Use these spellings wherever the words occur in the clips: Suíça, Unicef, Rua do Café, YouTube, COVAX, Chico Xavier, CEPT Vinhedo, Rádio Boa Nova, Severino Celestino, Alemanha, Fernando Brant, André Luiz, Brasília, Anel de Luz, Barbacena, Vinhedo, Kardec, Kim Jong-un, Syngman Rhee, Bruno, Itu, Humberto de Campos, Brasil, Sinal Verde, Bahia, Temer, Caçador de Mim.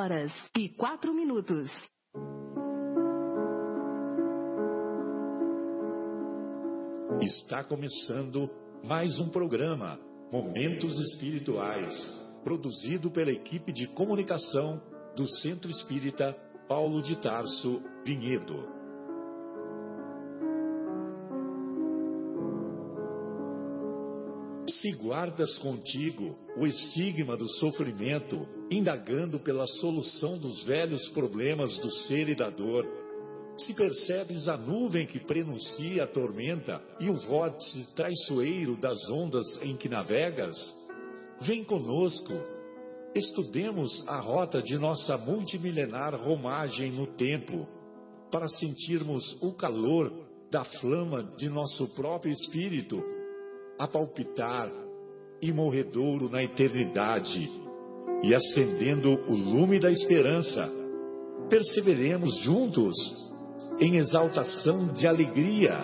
horas e 4 minutos. Está começando mais um programa Momentos Espirituais, produzido pela equipe de comunicação do Centro Espírita Paulo de Tarso, Vinhedo. Se guardas contigo o estigma do sofrimento, indagando pela solução dos velhos problemas do ser e da dor, se percebes a nuvem que prenuncia a tormenta e o vórtice traiçoeiro das ondas em que navegas, vem conosco, estudemos a rota de nossa multimilenar romagem no tempo, para sentirmos o calor da flama de nosso próprio espírito, a palpitar e morredouro na eternidade, e acendendo o lume da esperança, perseveremos juntos em exaltação de alegria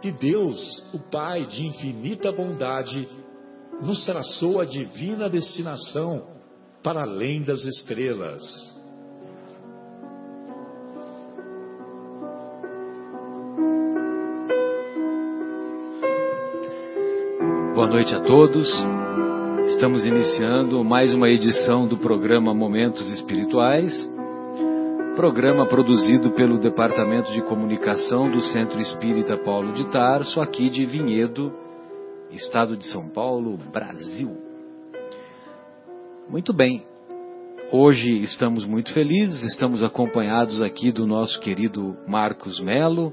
que Deus, o Pai de infinita bondade, nos traçou a divina destinação para além das estrelas. Boa noite a todos, estamos iniciando mais uma edição do programa Momentos Espirituais, programa produzido pelo Departamento de Comunicação do Centro Espírita Paulo de Tarso, aqui de Vinhedo, Estado de São Paulo, Brasil. Muito bem, hoje estamos muito felizes, estamos acompanhados aqui do nosso querido Marcos Melo.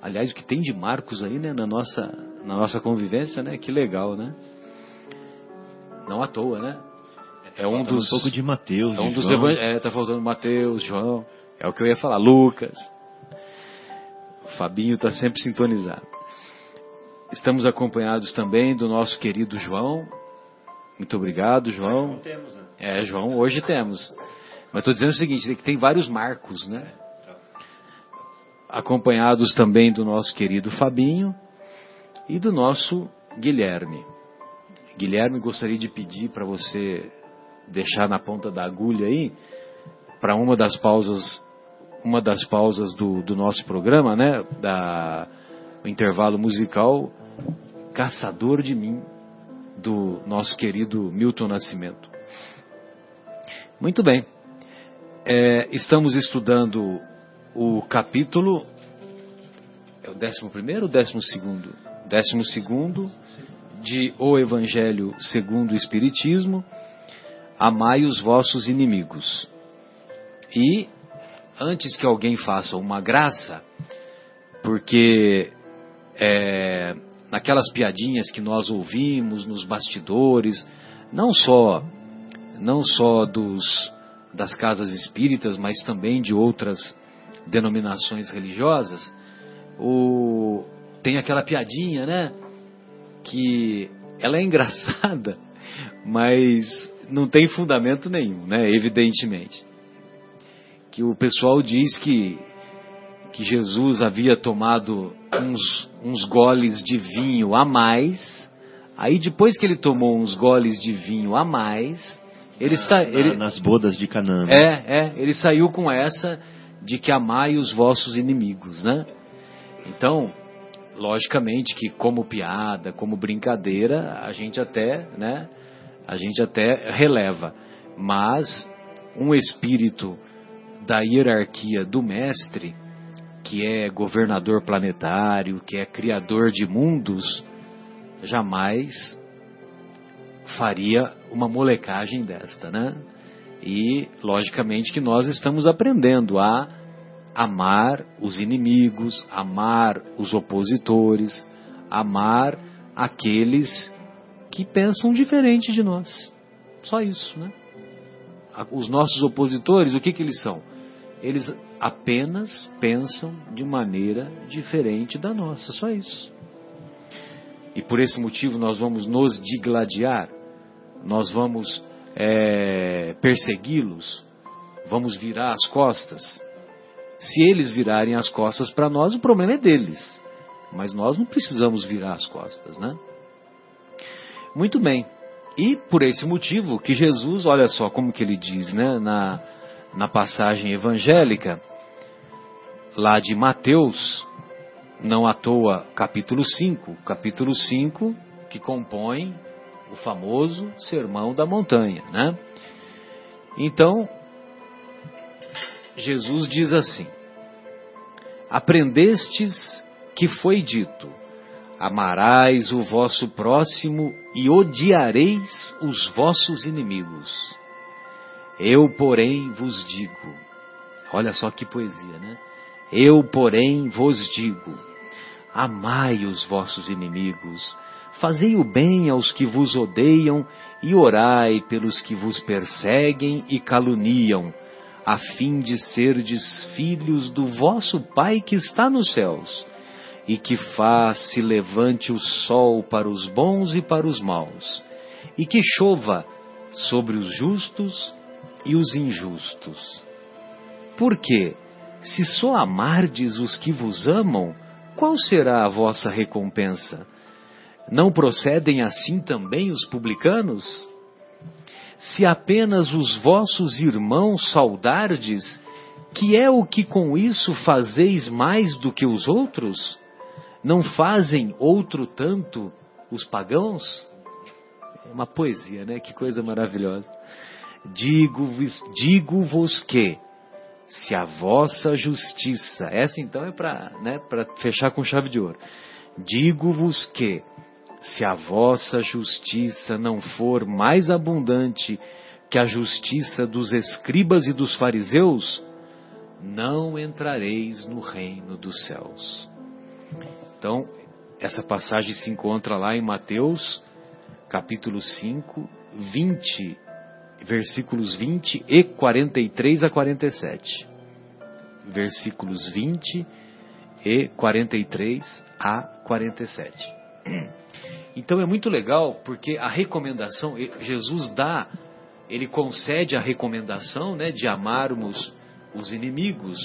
Aliás, o que tem de Marcos aí, né, na nossa convivência, né? Que legal, né? Não à toa, né? É um dos... um pouco de Mateus, é um dos tá faltando Mateus, João, é o que eu ia falar, Lucas. O Fabinho está sempre sintonizado. Estamos acompanhados também do nosso querido João. Muito obrigado, João. Não temos, né? É, João, hoje temos. Mas estou dizendo o seguinte, que tem vários Marcos, né? Acompanhados também do nosso querido Fabinho e do nosso Guilherme. Guilherme, gostaria de pedir para você deixar na ponta da agulha aí, para uma das pausas do nosso programa, né? O intervalo musical Caçador de Mim, do nosso querido Milton Nascimento. Muito bem. Estamos estudando o capítulo, é o 11º ou 12º? 12º de O Evangelho Segundo o Espiritismo, Amai os vossos inimigos. E, antes que alguém faça uma graça, porque naquelas piadinhas que nós ouvimos nos bastidores, não só das casas espíritas, mas também de outras denominações religiosas, tem aquela piadinha, né, que ela é engraçada, mas não tem fundamento nenhum, né, evidentemente, que o pessoal diz que Jesus havia tomado uns goles de vinho a mais, aí depois que ele tomou uns goles de vinho a mais, nas bodas de Canaã, né? Ele saiu com essa de que amai os vossos inimigos, né? Então, logicamente que como piada, como brincadeira, a gente até releva, mas um espírito da hierarquia do mestre, que é governador planetário, que é criador de mundos, jamais faria uma molecagem desta, né? E, logicamente, que nós estamos aprendendo a amar os inimigos, amar os opositores, amar aqueles que pensam diferente de nós. Só isso, né? Os nossos opositores, o que eles são? Eles apenas pensam de maneira diferente da nossa, só isso. E por esse motivo nós vamos nos digladiar, nós vamos persegui-los, vamos virar as costas. Se eles virarem as costas para nós, o problema é deles, mas nós não precisamos virar as costas, né? Muito bem, e por esse motivo que Jesus, olha só como que ele diz, né, na, na passagem evangélica, lá de Mateus, não à toa, capítulo 5, que compõe o famoso Sermão da Montanha, né? Então, Jesus diz assim: aprendestes que foi dito, amarais o vosso próximo e odiareis os vossos inimigos. Eu, porém, vos digo, olha só que poesia, né? Eu, porém, vos digo, amai os vossos inimigos, fazei o bem aos que vos odeiam e orai pelos que vos perseguem e caluniam, a fim de serdes filhos do vosso Pai que está nos céus, e que faz se levante o sol para os bons e para os maus, e que chova sobre os justos e os injustos. Porque, se só amardes os que vos amam, qual será a vossa recompensa? Não procedem assim também os publicanos? Se apenas os vossos irmãos saudardes, que é o que com isso fazeis mais do que os outros? Não fazem outro tanto os pagãos? É uma poesia, né? Que coisa maravilhosa. Digo-vos que, se a vossa justiça... Essa então é para, né, para fechar com chave de ouro. Digo-vos que, se a vossa justiça não for mais abundante que a justiça dos escribas e dos fariseus, não entrareis no reino dos céus. Então, essa passagem se encontra lá em Mateus, capítulo 5, 20, versículos 20 e 43 a 47. Versículos 20 e 43 a 47. Então é muito legal, porque a recomendação, Jesus dá, ele concede a recomendação, né, de amarmos os inimigos.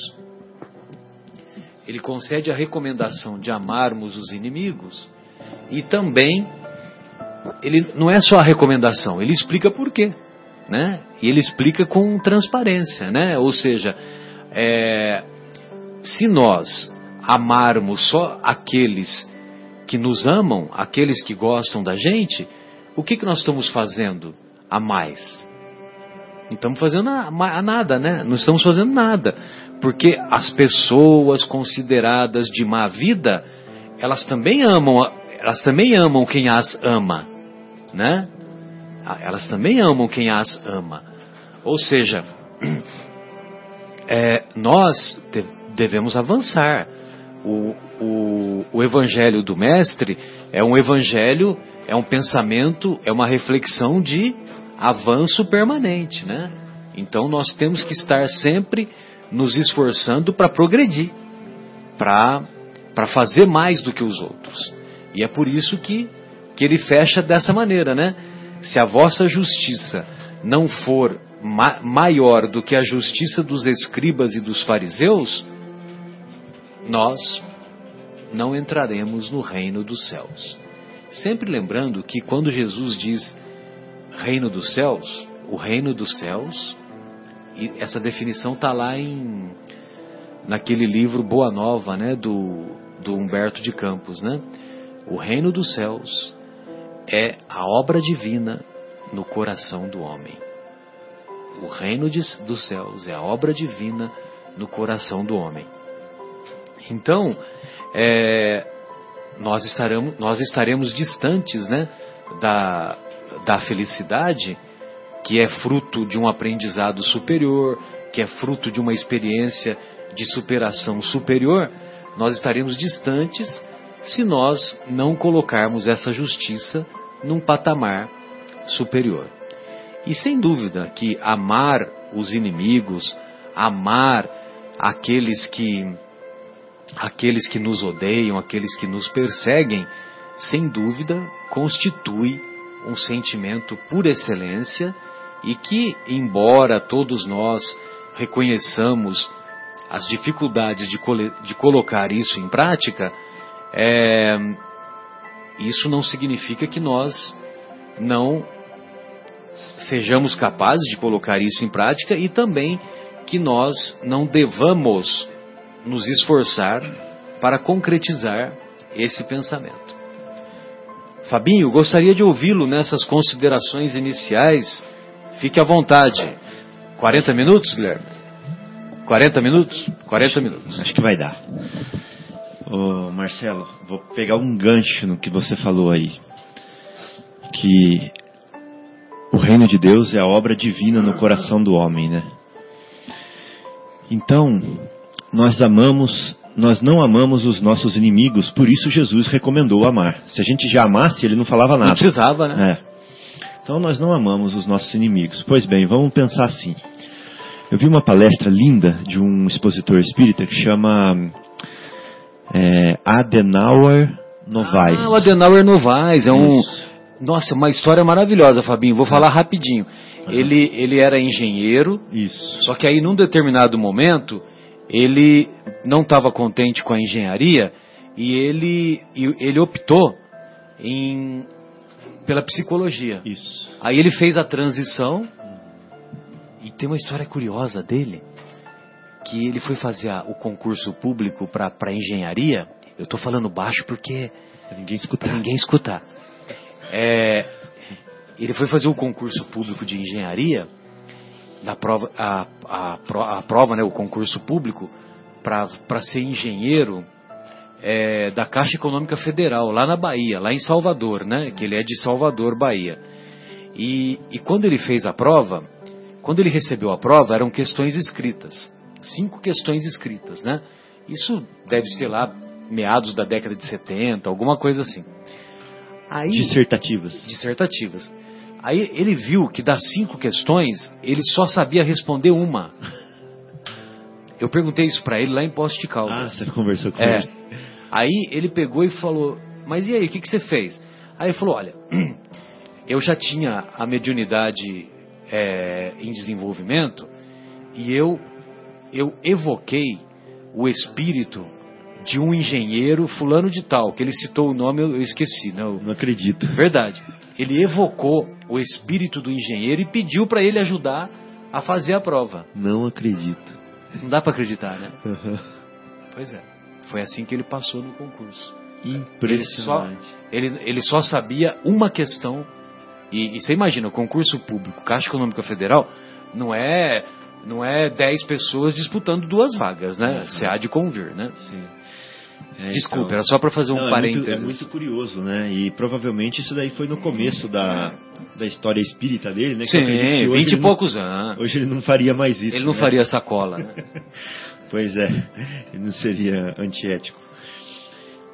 Ele concede a recomendação de amarmos os inimigos, e também, ele não é só a recomendação, ele explica por quê, né? E ele explica com transparência, né? Ou seja, se nós amarmos só aqueles que nos amam, aqueles que gostam da gente, o que nós estamos fazendo a mais? Não estamos fazendo nada, né? Não estamos fazendo nada. Porque as pessoas consideradas de má vida, elas também amam quem as ama, né? Elas também amam quem as ama. Ou seja, nós devemos avançar. O evangelho do mestre é um evangelho, é um pensamento, é uma reflexão de avanço permanente, né? Então nós temos que estar sempre nos esforçando para progredir, para fazer mais do que os outros. E é por isso que ele fecha dessa maneira, né? Se a vossa justiça não for maior do que a justiça dos escribas e dos fariseus, nós não entraremos no reino dos céus. Sempre lembrando que quando Jesus diz reino dos céus, o reino dos céus, e essa definição está lá naquele livro Boa Nova, né, do Humberto de Campos, né? O reino dos céus é a obra divina no coração do homem. O reino dos céus é a obra divina no coração do homem. Então, nós estaremos distantes, né, da felicidade, que é fruto de um aprendizado superior, que é fruto de uma experiência de superação superior. Nós estaremos distantes se nós não colocarmos essa justiça num patamar superior. E sem dúvida que amar os inimigos, amar aqueles que nos odeiam, aqueles que nos perseguem, sem dúvida constitui um sentimento por excelência, e que, embora todos nós reconheçamos as dificuldades de colocar isso em prática, isso não significa que nós não sejamos capazes de colocar isso em prática, e também que nós não devamos nos esforçar para concretizar esse pensamento. Fabinho, gostaria de ouvi-lo nessas considerações iniciais. Fique à vontade. 40 minutos, Guilherme? 40 minutos? 40 minutos. Acho que vai dar. Ô, Marcelo, vou pegar um gancho no que você falou aí. Que o reino de Deus é a obra divina no coração do homem, né? Então, nós não amamos os nossos inimigos, por isso Jesus recomendou amar. Se a gente já amasse, ele não falava nada. Não precisava, né? É. Então nós não amamos os nossos inimigos. Pois bem, vamos pensar assim. Eu vi uma palestra linda de um expositor espírita que chama Adenauer Novaes. Ah, o Adenauer Novaes. Nossa, uma história maravilhosa, Fabinho. Vou falar rapidinho. Uhum. Ele era engenheiro. Isso. Só que aí num determinado momento ele não estava contente com a engenharia e ele optou pela psicologia. Isso. Aí ele fez a transição e tem uma história curiosa dele, que ele foi fazer o concurso público para engenharia. Eu estou falando baixo porque pra ninguém escutar. Ele foi fazer o concurso público de engenharia, a prova, né, o concurso público para ser engenheiro da Caixa Econômica Federal, lá na Bahia, lá em Salvador, né? Que ele é de Salvador, Bahia. E quando ele fez a prova, quando ele recebeu a prova, eram questões escritas. 5 questões escritas, né? Isso deve ser lá meados da década de 70, alguma coisa assim. Aí, dissertativas. Aí ele viu que das 5 questões, ele só sabia responder uma. Eu perguntei isso pra ele lá em Poço de Caldas. Ah, você conversou com ele. Aí ele pegou e falou, mas e aí, o que você fez? Aí ele falou, olha, eu já tinha a mediunidade em desenvolvimento e eu evoquei o espírito de um engenheiro fulano de tal, que ele citou o nome, eu esqueci. Não acredito. Verdade. Ele evocou o espírito do engenheiro e pediu para ele ajudar a fazer a prova. Não acredito. Não dá para acreditar, né? Uhum. Pois é. Foi assim que ele passou no concurso. Impressionante. Ele só sabia uma questão. E você imagina, o concurso público, Caixa Econômica Federal, não é 10 pessoas disputando 2 vagas, né? Você há de convir, né? Sim. Desculpa, então, era só para fazer um parênteses. É muito curioso, né? E provavelmente isso daí foi no começo da história espírita dele, né? Que sim, 20 e poucos anos. Hoje ele não faria mais isso. Ele não faria sacola, né? Pois é, não seria antiético.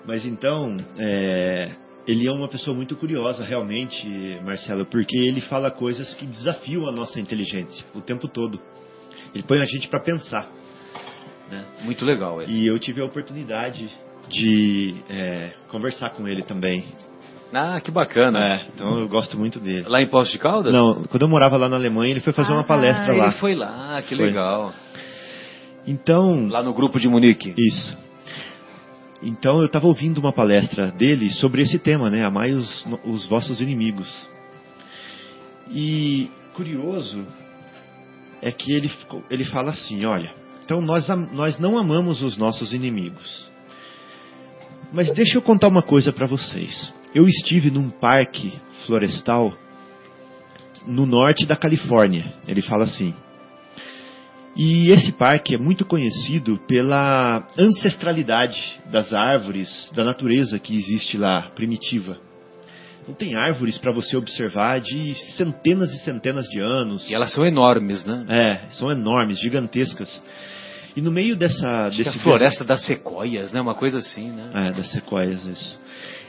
Mas então, ele é uma pessoa muito curiosa realmente, Marcelo, porque ele fala coisas que desafiam a nossa inteligência o tempo todo. Ele põe a gente para pensar. Né? Muito legal. E eu tive a oportunidade de conversar com ele também. Ah, que bacana. Então eu gosto muito dele. Lá em Poço de Caldas? Não, quando eu morava lá na Alemanha, ele foi fazer uma palestra lá. Ele foi lá, que legal. Então, lá no grupo de Munique. Isso. Então eu estava ouvindo uma palestra dele sobre esse tema, né? Amai os vossos inimigos. E curioso é que ele fala assim, olha, então nós não amamos os nossos inimigos. Mas deixa eu contar uma coisa para vocês. Eu estive num parque florestal no norte da Califórnia. Ele fala assim. E esse parque é muito conhecido pela ancestralidade das árvores, da natureza que existe lá, primitiva. Então tem árvores para você observar de centenas e centenas de anos. E elas são enormes, né? São enormes, gigantescas. E no meio dessa floresta das sequoias, né? Uma coisa assim, né? Das sequoias, isso.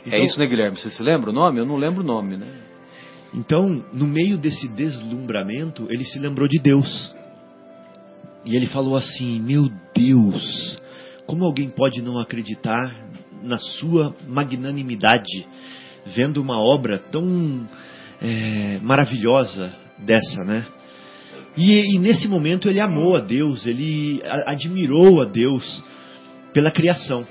Então, é isso, né, Guilherme? Você se lembra o nome? Eu não lembro o nome, né? Então, no meio desse deslumbramento, ele se lembrou de Deus. E ele falou assim, meu Deus, como alguém pode não acreditar na sua magnanimidade, vendo uma obra tão maravilhosa dessa, né? E nesse momento ele amou a Deus, ele admirou a Deus pela criação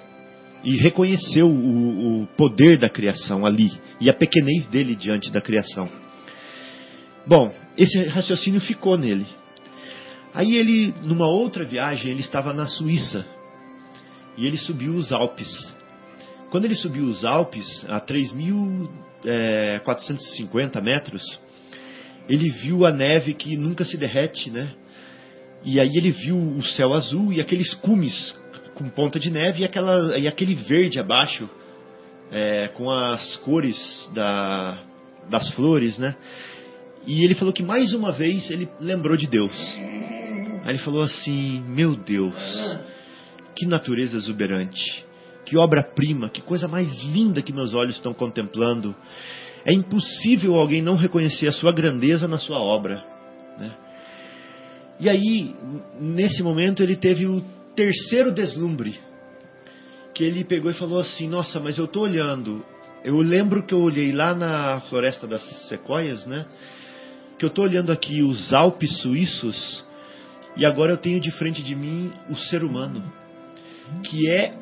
e reconheceu o poder da criação ali e a pequenez dele diante da criação. Bom, esse raciocínio ficou nele. Aí ele, numa outra viagem, ele estava na Suíça e ele subiu os Alpes. Quando ele subiu os Alpes, a 3.450 metros, ele viu a neve que nunca se derrete, né? E aí ele viu o céu azul e aqueles cumes com ponta de neve e aquele verde abaixo, com as cores das flores, né? E ele falou que mais uma vez ele lembrou de Deus. Aí ele falou assim: meu Deus, que natureza exuberante, que obra-prima, que coisa mais linda que meus olhos estão contemplando. É impossível alguém não reconhecer a sua grandeza na sua obra, né? E aí, nesse momento, ele teve o terceiro deslumbre, que ele pegou e falou assim: nossa, mas eu estou olhando, eu lembro que eu olhei lá na Floresta das Sequoias, né? Que eu estou olhando aqui os Alpes suíços, e agora eu tenho de frente de mim o ser humano, que é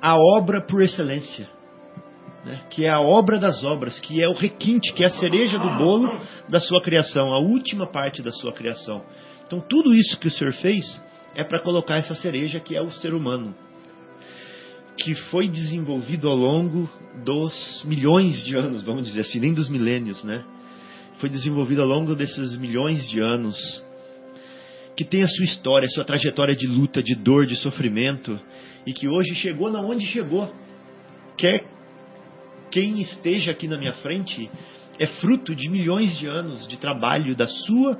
a obra por excelência, né? Que é a obra das obras, que é o requinte, que é a cereja do bolo da sua criação, a última parte da sua criação. Então tudo isso que o Senhor fez é para colocar essa cereja, que é o ser humano, que foi desenvolvido ao longo dos milhões de anos, vamos dizer assim, nem dos milênios, né? Foi desenvolvido ao longo desses milhões de anos, que tem a sua história, a sua trajetória de luta, de dor, de sofrimento, e que hoje chegou na onde chegou. Quer quem esteja aqui na minha frente é fruto de milhões de anos de trabalho, da sua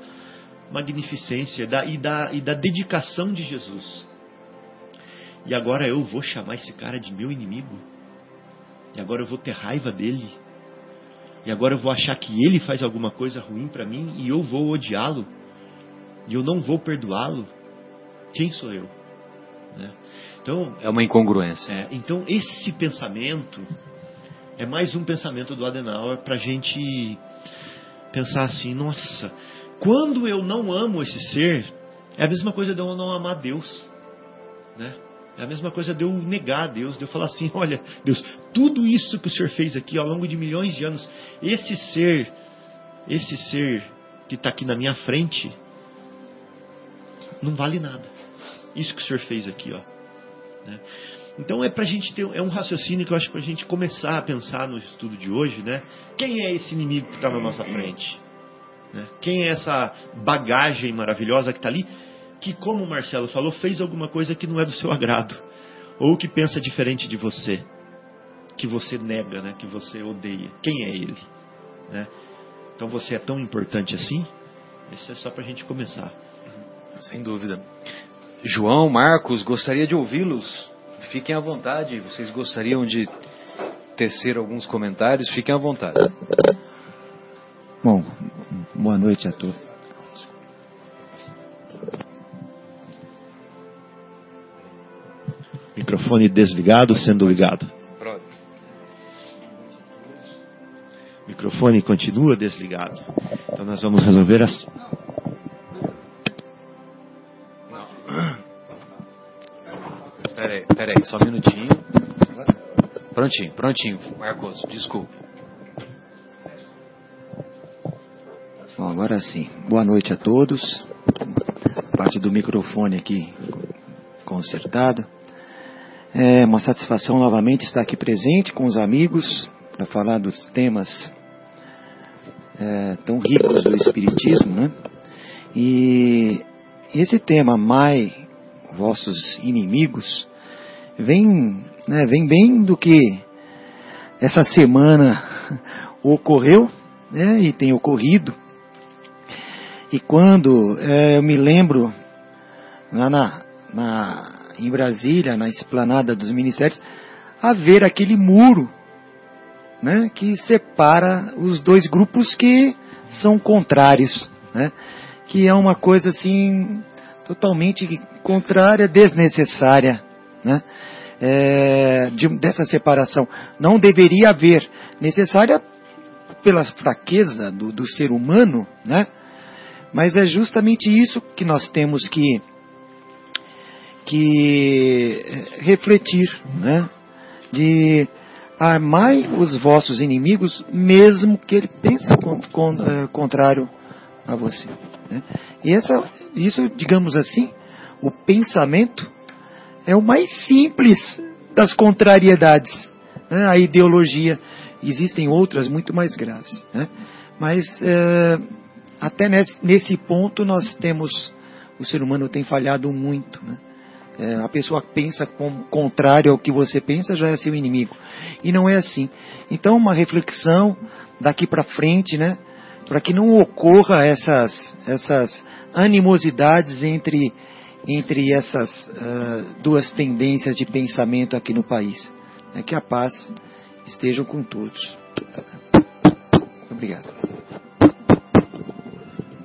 magnificência e da dedicação de Jesus. E agora eu vou chamar esse cara de meu inimigo? E agora eu vou ter raiva dele? E agora eu vou achar que ele faz alguma coisa ruim para mim e eu vou odiá-lo? E eu não vou perdoá-lo? Quem sou eu? Né? Então, é uma incongruência. Então esse pensamento é mais um pensamento do Adenauer para a gente pensar assim: nossa, quando eu não amo esse ser, é a mesma coisa de eu não amar Deus, né? É a mesma coisa de eu negar a Deus, de eu falar assim: olha, Deus, tudo isso que o Senhor fez aqui ao longo de milhões de anos, esse ser que está aqui na minha frente, não vale nada. Isso que o Senhor fez aqui, ó, né? Então é pra gente ter um raciocínio que eu acho pra gente começar a pensar no estudo de hoje, né? Quem é esse inimigo que está na nossa frente? Né? Quem é essa bagagem maravilhosa que está ali? Que, como o Marcelo falou, fez alguma coisa que não é do seu agrado, ou que pensa diferente de você, que você nega, né? Que você odeia. Quem é ele? Né? Então você é tão importante assim? Isso é só para a gente começar. Sem dúvida. João, Marcos, gostaria de ouvi-los. Fiquem à vontade. Vocês gostariam de tecer alguns comentários? Fiquem à vontade. Bom, boa noite a todos. Microfone desligado, sendo ligado. Pronto. Microfone continua desligado. Então nós vamos resolver assim. Peraí, só um minutinho. Prontinho. Marcos, desculpe. Bom, agora sim. Boa noite a todos. Parte do microfone aqui consertado. É uma satisfação novamente estar aqui presente com os amigos para falar dos temas tão ricos do Espiritismo, né? E esse tema, amai vossos inimigos, vem bem do que essa semana ocorreu, né? E tem ocorrido. E quando eu me lembro lá em Brasília, na Esplanada dos Ministérios, a ver aquele muro, né, que separa os dois grupos que são contrários, né, que é uma coisa assim totalmente contrária, desnecessária, né, dessa separação. Não deveria haver, necessária pela fraqueza do ser humano, né, mas é justamente isso que nós temos que refletir, né? De amai os vossos inimigos, mesmo que ele pense contrário a você. Né? E isso, digamos assim, o pensamento é o mais simples das contrariedades. Né? A ideologia, existem outras muito mais graves. Né? Mas até nesse ponto nós temos, o ser humano tem falhado muito. Né? A pessoa pensa contrário ao que você pensa, já é seu inimigo. E não é assim. Então, uma reflexão daqui para frente, né, para que não ocorra essas animosidades entre essas duas tendências de pensamento aqui no país. É que a paz esteja com todos. Obrigado.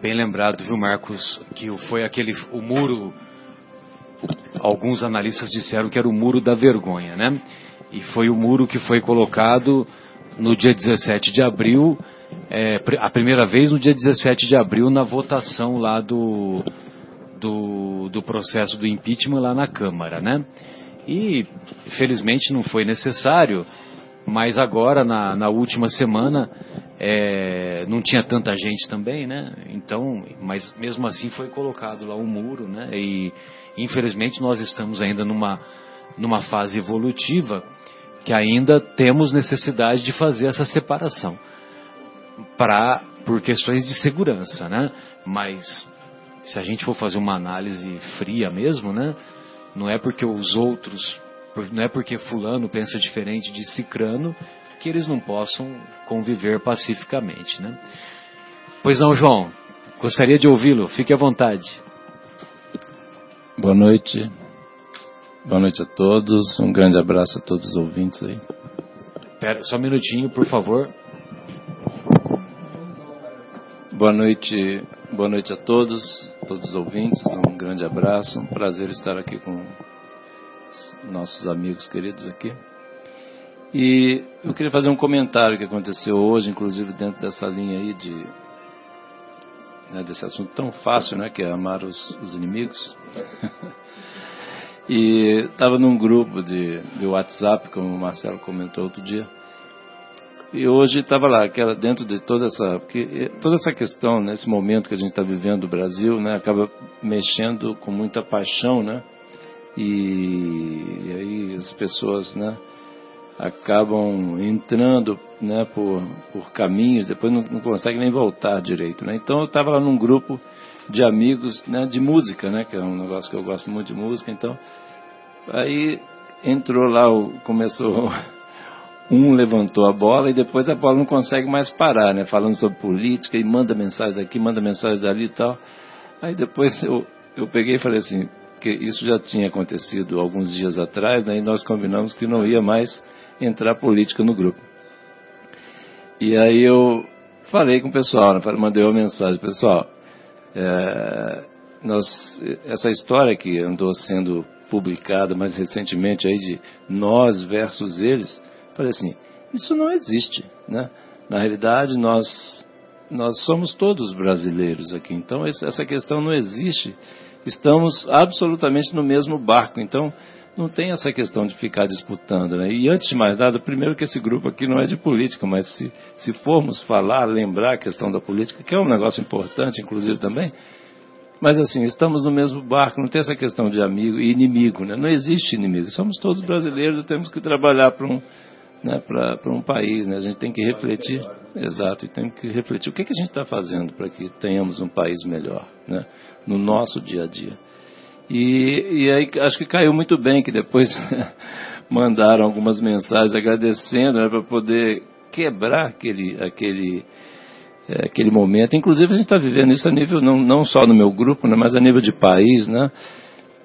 Bem lembrado, viu, Marcos, que foi o muro... Alguns analistas disseram que era o muro da vergonha, né? E foi o muro que foi colocado no dia 17 de abril, a primeira vez no dia 17 de abril, na votação lá do processo do impeachment lá na Câmara, né? E, felizmente, não foi necessário, mas agora, na última semana, não tinha tanta gente também, né? Então, mas mesmo assim foi colocado lá um muro, né? E... Infelizmente, nós estamos ainda numa fase evolutiva que ainda temos necessidade de fazer essa separação por questões de segurança, né? Mas, se a gente for fazer uma análise fria mesmo, né? Não é porque os outros, não é porque fulano pensa diferente de cicrano que eles não possam conviver pacificamente, né? Pois não, João? Gostaria de ouvi-lo. Fique à vontade. Boa noite a todos, um grande abraço a todos os ouvintes aí. Pera, só um minutinho, por favor. Boa noite a todos os ouvintes, um grande abraço, um prazer estar aqui com nossos amigos queridos aqui. E eu queria fazer um comentário que aconteceu hoje, inclusive dentro dessa linha aí desse assunto tão fácil, né, que é amar os inimigos. E estava num grupo de WhatsApp, como o Marcelo comentou outro dia, e hoje estava lá, dentro de toda essa questão, nesse momento que a gente está vivendo no Brasil, né, acaba mexendo com muita paixão, né, e aí as pessoas, né, acabam entrando, né, por caminhos, depois não consegue nem voltar direito, né? Então eu estava lá num grupo de amigos, né, de música, né, que é um negócio que eu gosto muito de música, então aí entrou lá, começou, um levantou a bola e depois a bola não consegue mais parar, né, falando sobre política e manda mensagem daqui, manda mensagem dali e tal. Aí depois eu peguei e falei assim, que isso já tinha acontecido alguns dias atrás, né, e nós combinamos que não ia mais entrar política no grupo. E aí eu falei com o pessoal, né? Mandei uma mensagem, pessoal, essa história que andou sendo publicada mais recentemente aí de nós versus eles, falei assim, isso não existe, né? Na realidade, nós somos todos brasileiros aqui, então essa questão não existe, estamos absolutamente no mesmo barco, então não tem essa questão de ficar disputando, né? E antes de mais nada, primeiro que esse grupo aqui não é de política, mas se formos falar, lembrar a questão da política, que é um negócio importante, inclusive, também, mas assim, estamos no mesmo barco, não tem essa questão de amigo e inimigo, né? Não existe inimigo, somos todos brasileiros e temos que trabalhar para né, um país, né? A gente tem que refletir, exato, e tem que refletir o que a gente está fazendo para que tenhamos um país melhor, né? No nosso dia a dia. E aí acho que caiu muito bem que depois mandaram algumas mensagens agradecendo, né, para poder quebrar aquele momento. Inclusive a gente está vivendo isso a nível, não só no meu grupo, né, mas a nível de país, né?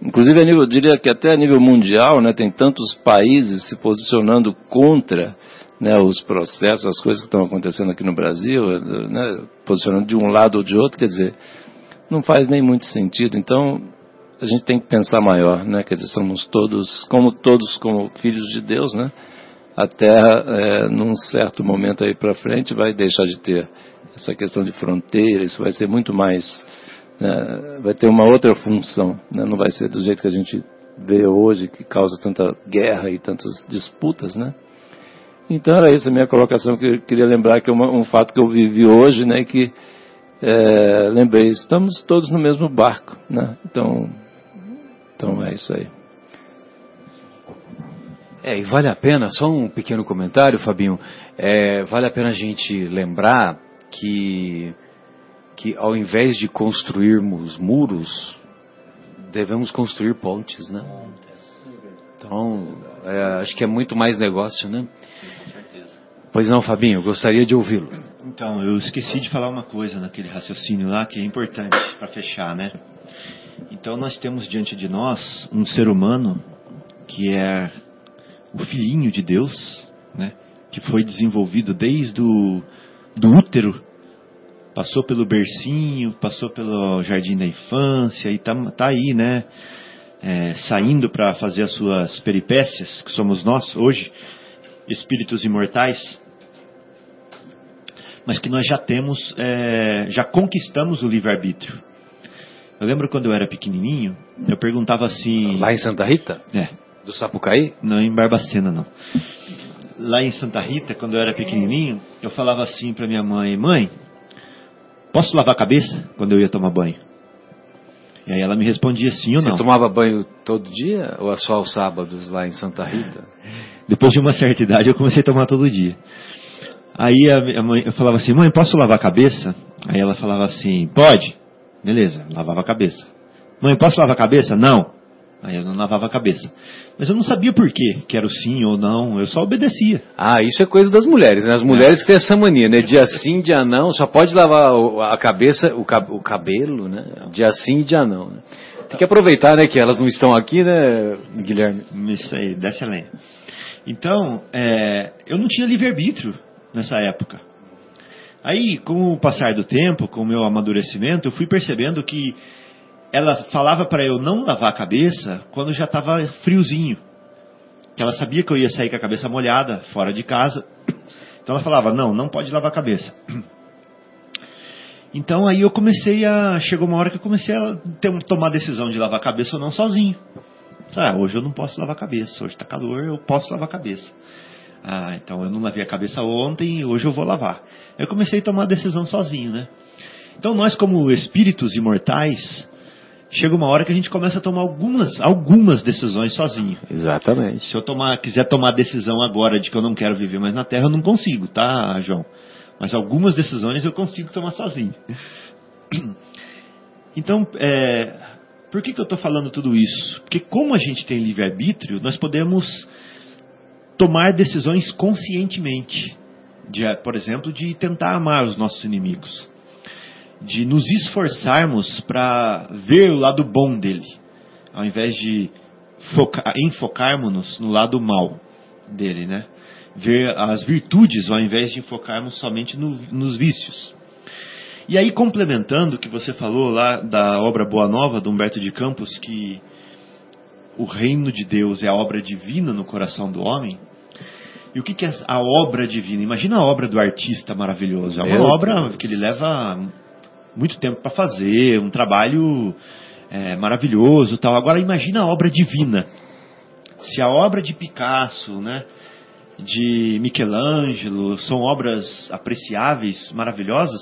Inclusive a nível, eu diria que até a nível mundial, né, tem tantos países se posicionando contra, né, os processos, as coisas que estão acontecendo aqui no Brasil, né, posicionando de um lado ou de outro, quer dizer, não faz nem muito sentido. Então a gente tem que pensar maior, né? Quer dizer, somos todos como filhos de Deus, né? A Terra, num certo momento aí para frente, vai deixar de ter essa questão de fronteiras, isso vai ser muito mais, né? Vai ter uma outra função, né? Não vai ser do jeito que a gente vê hoje, que causa tanta guerra e tantas disputas, né? Então era isso a minha colocação, que eu queria lembrar que é um fato que eu vivi hoje, né? Que lembrei, estamos todos no mesmo barco, né? Então é isso aí. E vale a pena, só um pequeno comentário, Fabinho, vale a pena a gente lembrar que ao invés de construirmos muros, devemos construir pontes, né? Então, acho que é muito mais negócio, né? Pois não, Fabinho, gostaria de ouvi-lo. Então, eu esqueci de falar uma coisa naquele raciocínio lá, que é importante para fechar, né? Então, nós temos diante de nós um ser humano que é o filhinho de Deus, né, que foi desenvolvido desde do útero, passou pelo bercinho, passou pelo jardim da infância e tá aí, né, saindo para fazer as suas peripécias, que somos nós hoje, espíritos imortais, mas que nós já temos, já conquistamos o livre-arbítrio. Eu lembro quando eu era pequenininho, eu perguntava assim... Lá em Santa Rita? Do Sapucaí? Não, em Barbacena, não. Lá em Santa Rita, quando eu era pequenininho, eu falava assim pra minha mãe: mãe, posso lavar a cabeça quando eu ia tomar banho? E aí ela me respondia sim ou não. Você tomava banho todo dia ou só aos sábados lá em Santa Rita? Depois de uma certa idade eu comecei a tomar todo dia. Aí eu falava assim: mãe, posso lavar a cabeça? Aí ela falava assim: pode. Beleza, lavava a cabeça. Mãe, posso lavar a cabeça? Não. Aí eu não lavava a cabeça. Mas eu não sabia por quê, que era o sim ou não, eu só obedecia. Ah, isso é coisa das mulheres, né? As mulheres têm essa mania, né? Dia sim, dia não, só pode lavar a cabeça, o cabelo, né? Dia sim e dia não. Né? Tem que aproveitar, né, que elas não estão aqui, né, Guilherme? Isso aí, desce a lenha. Então, eu não tinha livre-arbítrio nessa época. Aí, com o passar do tempo, com o meu amadurecimento, eu fui percebendo que ela falava para eu não lavar a cabeça quando já estava friozinho. Que ela sabia que eu ia sair com a cabeça molhada, fora de casa. Então ela falava: não, não pode lavar a cabeça. Então aí eu comecei a... Chegou uma hora que eu comecei a tomar a decisão de lavar a cabeça ou não sozinho. Hoje eu não posso lavar a cabeça, hoje está calor, eu posso lavar a cabeça. Então eu não lavei a cabeça ontem, hoje eu vou lavar. Eu comecei a tomar a decisão sozinho, né? Então nós, como espíritos imortais... Chega uma hora que a gente começa a tomar algumas decisões sozinho. Exatamente. Se eu quiser tomar a decisão agora de que eu não quero viver mais na Terra, eu não consigo, tá, João? Mas algumas decisões eu consigo tomar sozinho. Então, por que eu estou falando tudo isso? Porque como a gente tem livre-arbítrio, nós podemos tomar decisões conscientemente. Por exemplo, de tentar amar os nossos inimigos. De nos esforçarmos para ver o lado bom dele, ao invés de enfocarmos-nos no lado mal dele, né? Ver as virtudes ao invés de enfocarmos somente nos vícios. E aí, complementando o que você falou lá da obra Boa Nova, do Humberto de Campos, que o reino de Deus é a obra divina no coração do homem. E o que é a obra divina? Imagina a obra do artista maravilhoso. É uma obra que ele leva... muito tempo para fazer, um trabalho maravilhoso, tal. Agora imagina a obra divina. Se a obra de Picasso, né, de Michelangelo, são obras apreciáveis, maravilhosas,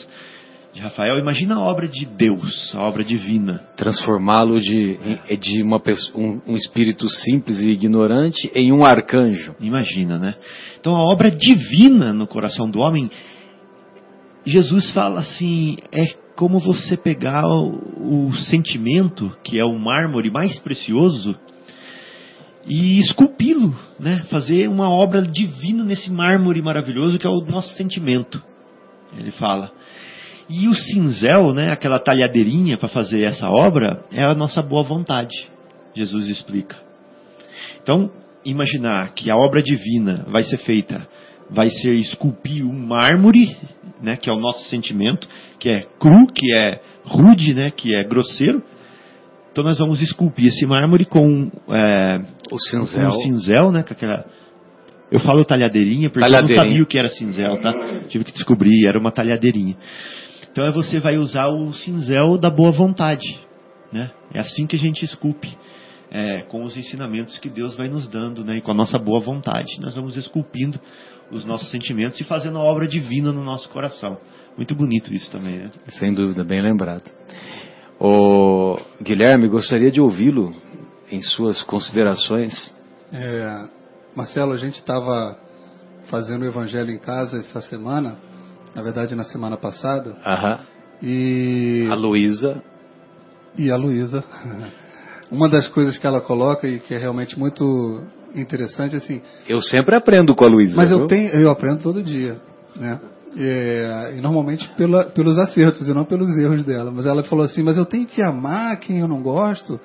de Rafael, imagina a obra de Deus, a obra divina. Transformá-lo de um espírito simples e ignorante em um arcanjo. Imagina, né? Então a obra divina no coração do homem, Jesus fala assim, como você pegar o sentimento, que é o mármore mais precioso, e esculpi-lo, né? Fazer uma obra divina nesse mármore maravilhoso que é o nosso sentimento, ele fala. E o cinzel, né? Aquela talhadeirinha para fazer essa obra, é a nossa boa vontade, Jesus explica. Então, imaginar que a obra divina vai ser esculpir um mármore, né, que é o nosso sentimento, que é cru, que é rude, né, que é grosseiro. Então nós vamos esculpir esse mármore com o cinzel. Com o cinzel, né, com aquela... Eu falo talhadeirinha porque eu não sabia o que era cinzel, tá? Tive que descobrir, era uma talhadeirinha. Então você vai usar o cinzel da boa vontade, né? É assim que a gente esculpe com os ensinamentos que Deus vai nos dando, né, e com a nossa boa vontade. Nós vamos esculpindo os nossos sentimentos e fazendo a obra divina no nosso coração. Muito bonito isso também, né? Sem dúvida, bem lembrado. Ô, Guilherme, gostaria de ouvi-lo em suas considerações. Marcelo, a gente estava fazendo o Evangelho em casa essa semana, na verdade na semana passada. Aham. E a Luísa, uma das coisas que ela coloca e que é realmente muito interessante, assim... Eu sempre aprendo com a Luísa. Mas eu aprendo todo dia, né? E normalmente pelos acertos e não pelos erros dela. Mas ela falou assim, mas eu tenho que amar quem eu não gosto.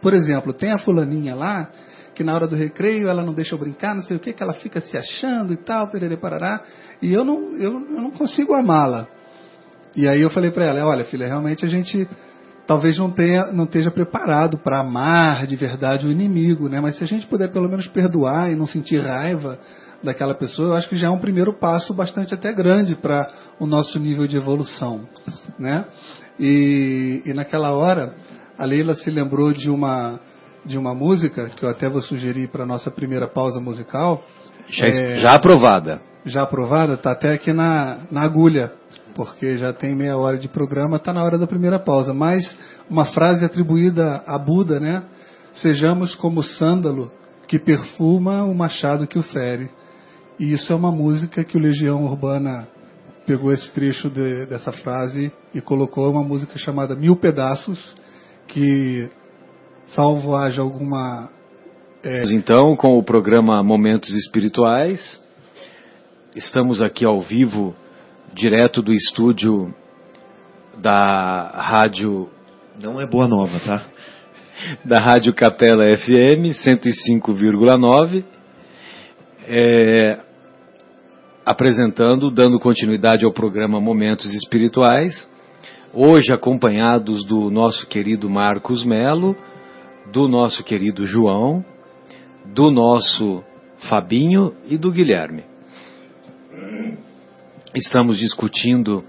Por exemplo, tem a fulaninha lá, que na hora do recreio ela não deixa eu brincar, não sei o que, que ela fica se achando e tal, perere parará, e eu não consigo amá-la. E aí eu falei para ela, olha filha, realmente a gente talvez não esteja preparado para amar de verdade o inimigo, né? Mas se a gente puder pelo menos perdoar e não sentir raiva daquela pessoa, eu acho que já é um primeiro passo bastante até grande para o nosso nível de evolução, né? E naquela hora a Leila se lembrou de uma música que eu até vou sugerir para a nossa primeira pausa musical. Já aprovada. Já aprovada, está até aqui na agulha, porque já tem meia hora de programa, está na hora da primeira pausa. Mas uma frase atribuída a Buda, né? Sejamos como o sândalo que perfuma o machado que o fere. E isso é uma música que o Legião Urbana pegou esse trecho dessa frase e colocou uma música chamada Mil Pedaços, que... Salvo haja alguma... Então, com o programa Momentos Espirituais, estamos aqui ao vivo, direto do estúdio da Rádio... Não é Boa Nova, tá? Da Rádio Capela FM, 105,9, apresentando, dando continuidade ao programa Momentos Espirituais, hoje acompanhados do nosso querido Marcos Melo, do nosso querido João, do nosso Fabinho e do Guilherme. Estamos discutindo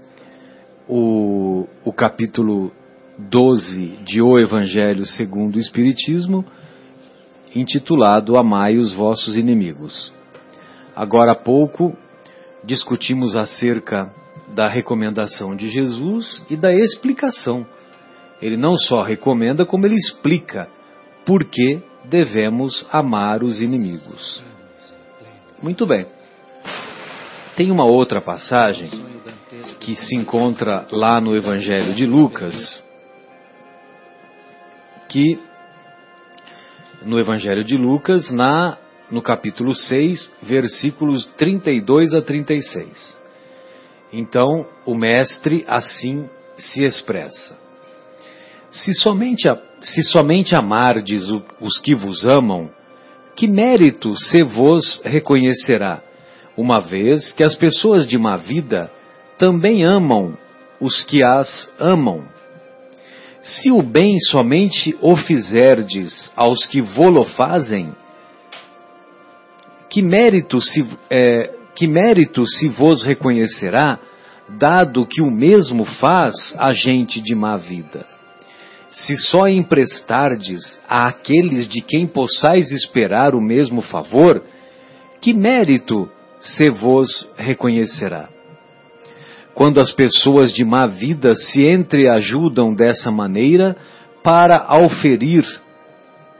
o capítulo 12 de O Evangelho Segundo o Espiritismo, intitulado Amai os Vossos Inimigos. Agora há pouco discutimos acerca da recomendação de Jesus e da explicação. Ele não só recomenda, como ele explica por que devemos amar os inimigos. Muito bem. Tem uma outra passagem que se encontra lá no Evangelho de Lucas, no capítulo 6, versículos 32 a 36. Então, o mestre assim se expressa. Se somente amardes os que vos amam, que mérito se vos reconhecerá, uma vez que as pessoas de má vida também amam os que as amam. Se o bem somente o fizerdes aos que vô-lo fazem, que mérito se vos reconhecerá, dado que o mesmo faz a gente de má vida? Se só emprestardes àqueles de quem possais esperar o mesmo favor, que mérito se vos reconhecerá? Quando as pessoas de má vida se entreajudam dessa maneira para auferir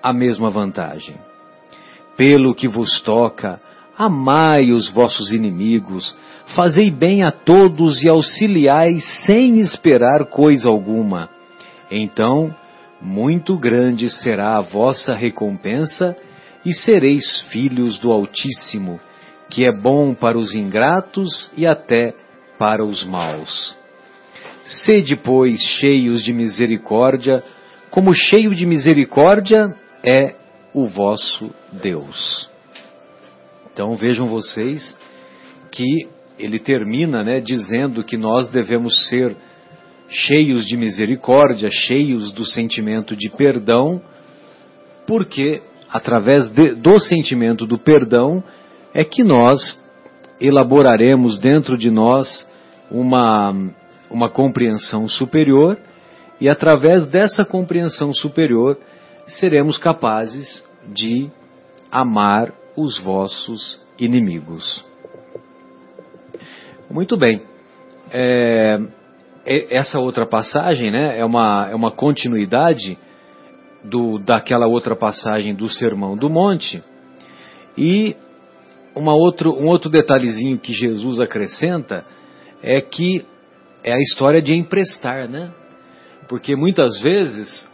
a mesma vantagem. Pelo que vos toca, amai os vossos inimigos, fazei bem a todos e auxiliai sem esperar coisa alguma. Então, muito grande será a vossa recompensa e sereis filhos do Altíssimo, que é bom para os ingratos e até para os maus. Sede, pois, cheios de misericórdia, como cheio de misericórdia é o vosso Deus. Então vejam vocês que ele termina, né, dizendo que nós devemos ser cheios de misericórdia, cheios do sentimento de perdão, porque através do sentimento do perdão é que nós elaboraremos dentro de nós uma compreensão superior, e através dessa compreensão superior seremos capazes de amar os vossos inimigos. Muito bem. Essa outra passagem, né, é uma continuidade daquela outra passagem do Sermão do Monte. E um outro detalhezinho que Jesus acrescenta é que é a história de emprestar, né? Porque muitas vezes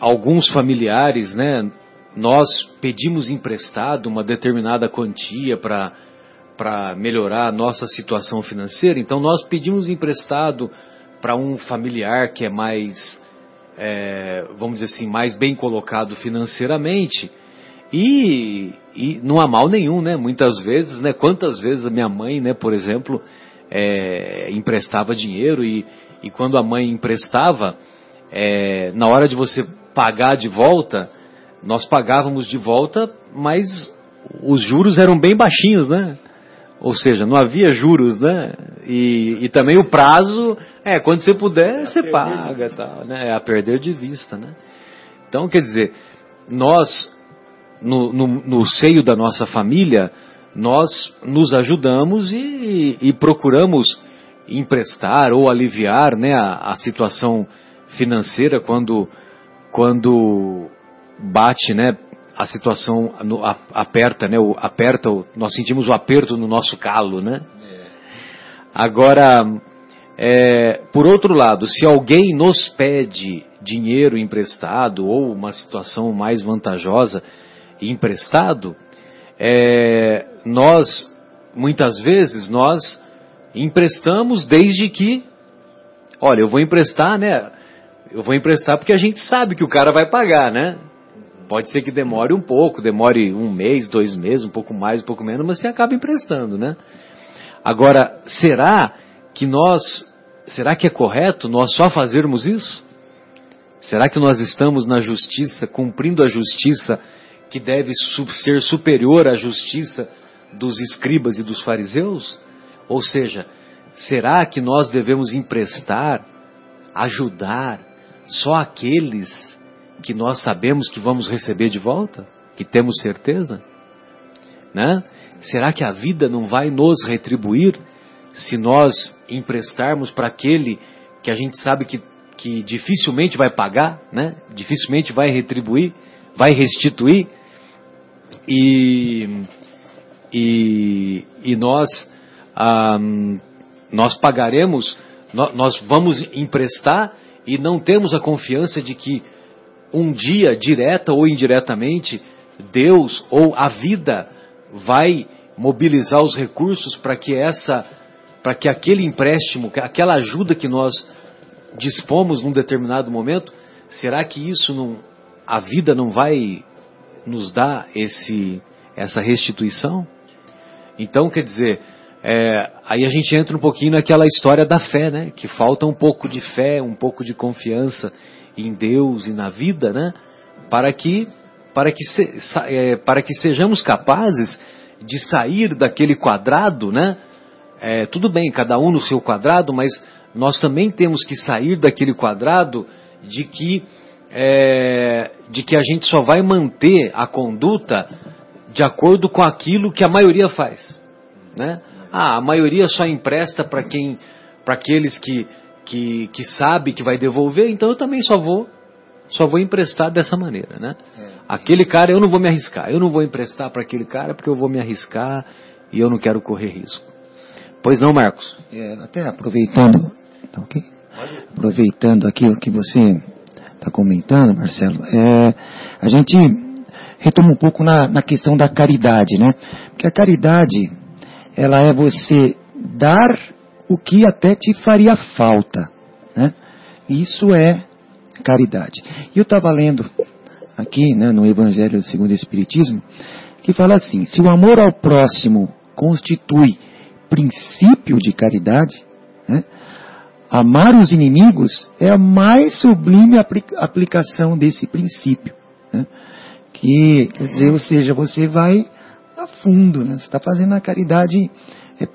alguns familiares, né, nós pedimos emprestado uma determinada quantia para melhorar a nossa situação financeira. Então nós pedimos emprestado para um familiar que é mais, vamos dizer assim, mais bem colocado financeiramente. E não há mal nenhum, né? Muitas vezes, né? Quantas vezes a minha mãe, né, por exemplo, emprestava dinheiro e quando a mãe emprestava, na hora de você pagar de volta, nós pagávamos de volta, mas os juros eram bem baixinhos, né? Ou seja, não havia juros, né? E também o prazo, quando você puder, você paga, tal, né? É a perder de vista, né? Então, quer dizer, nós... No seio da nossa família, nós nos ajudamos e procuramos emprestar ou aliviar, né, a situação financeira quando bate, né, a situação, aperta, né, nós sentimos o aperto no nosso calo, né? Agora, por outro lado, se alguém nos pede dinheiro emprestado ou uma situação mais vantajosa, emprestado, nós, muitas vezes, nós emprestamos desde que, olha, eu vou emprestar, né? Eu vou emprestar porque a gente sabe que o cara vai pagar, né? Pode ser que demore um pouco, demore um mês, 2 meses, um pouco mais, um pouco menos, mas você acaba emprestando, né? Agora, será que é correto nós só fazermos isso? Será que nós estamos na justiça, cumprindo a justiça que deve ser superior à justiça dos escribas e dos fariseus? Ou seja, será que nós devemos emprestar, ajudar só aqueles que nós sabemos que vamos receber de volta? Que temos certeza? Né? Será que a vida não vai nos retribuir se nós emprestarmos para aquele que a gente sabe que dificilmente vai pagar, né? Dificilmente vai retribuir, vai restituir? E nós pagaremos, nós vamos emprestar e não temos a confiança de que um dia, direta ou indiretamente, Deus ou a vida vai mobilizar os recursos para que aquele empréstimo, aquela ajuda que nós dispomos num determinado momento, será que isso não, a vida não vai nos dá essa restituição? Então, quer dizer, aí a gente entra um pouquinho naquela história da fé, né? Que falta um pouco de fé, um pouco de confiança em Deus e na vida, né? Para que sejamos capazes de sair daquele quadrado, né? Tudo bem, cada um no seu quadrado, mas nós também temos que sair daquele quadrado de que a gente só vai manter a conduta de acordo com aquilo que a maioria faz, né? A maioria só empresta para aqueles que sabe que vai devolver, então eu também só vou emprestar dessa maneira, né? Aquele cara eu não vou me arriscar, eu não vou emprestar para aquele cara porque eu vou me arriscar e eu não quero correr risco. Pois não, Marcos? Até aproveitando, tá ok? Aproveitando aqui o que você está comentando, Marcelo, a gente retoma um pouco na questão da caridade, né? Porque a caridade, ela é você dar o que até te faria falta, né? Isso é caridade. E eu estava lendo aqui, né, no Evangelho Segundo o Espiritismo, que fala assim: se o amor ao próximo constitui princípio de caridade, né, amar os inimigos é a mais sublime aplicação desse princípio, né? Que, quer dizer, ou seja, você vai a fundo, né? Você está fazendo a caridade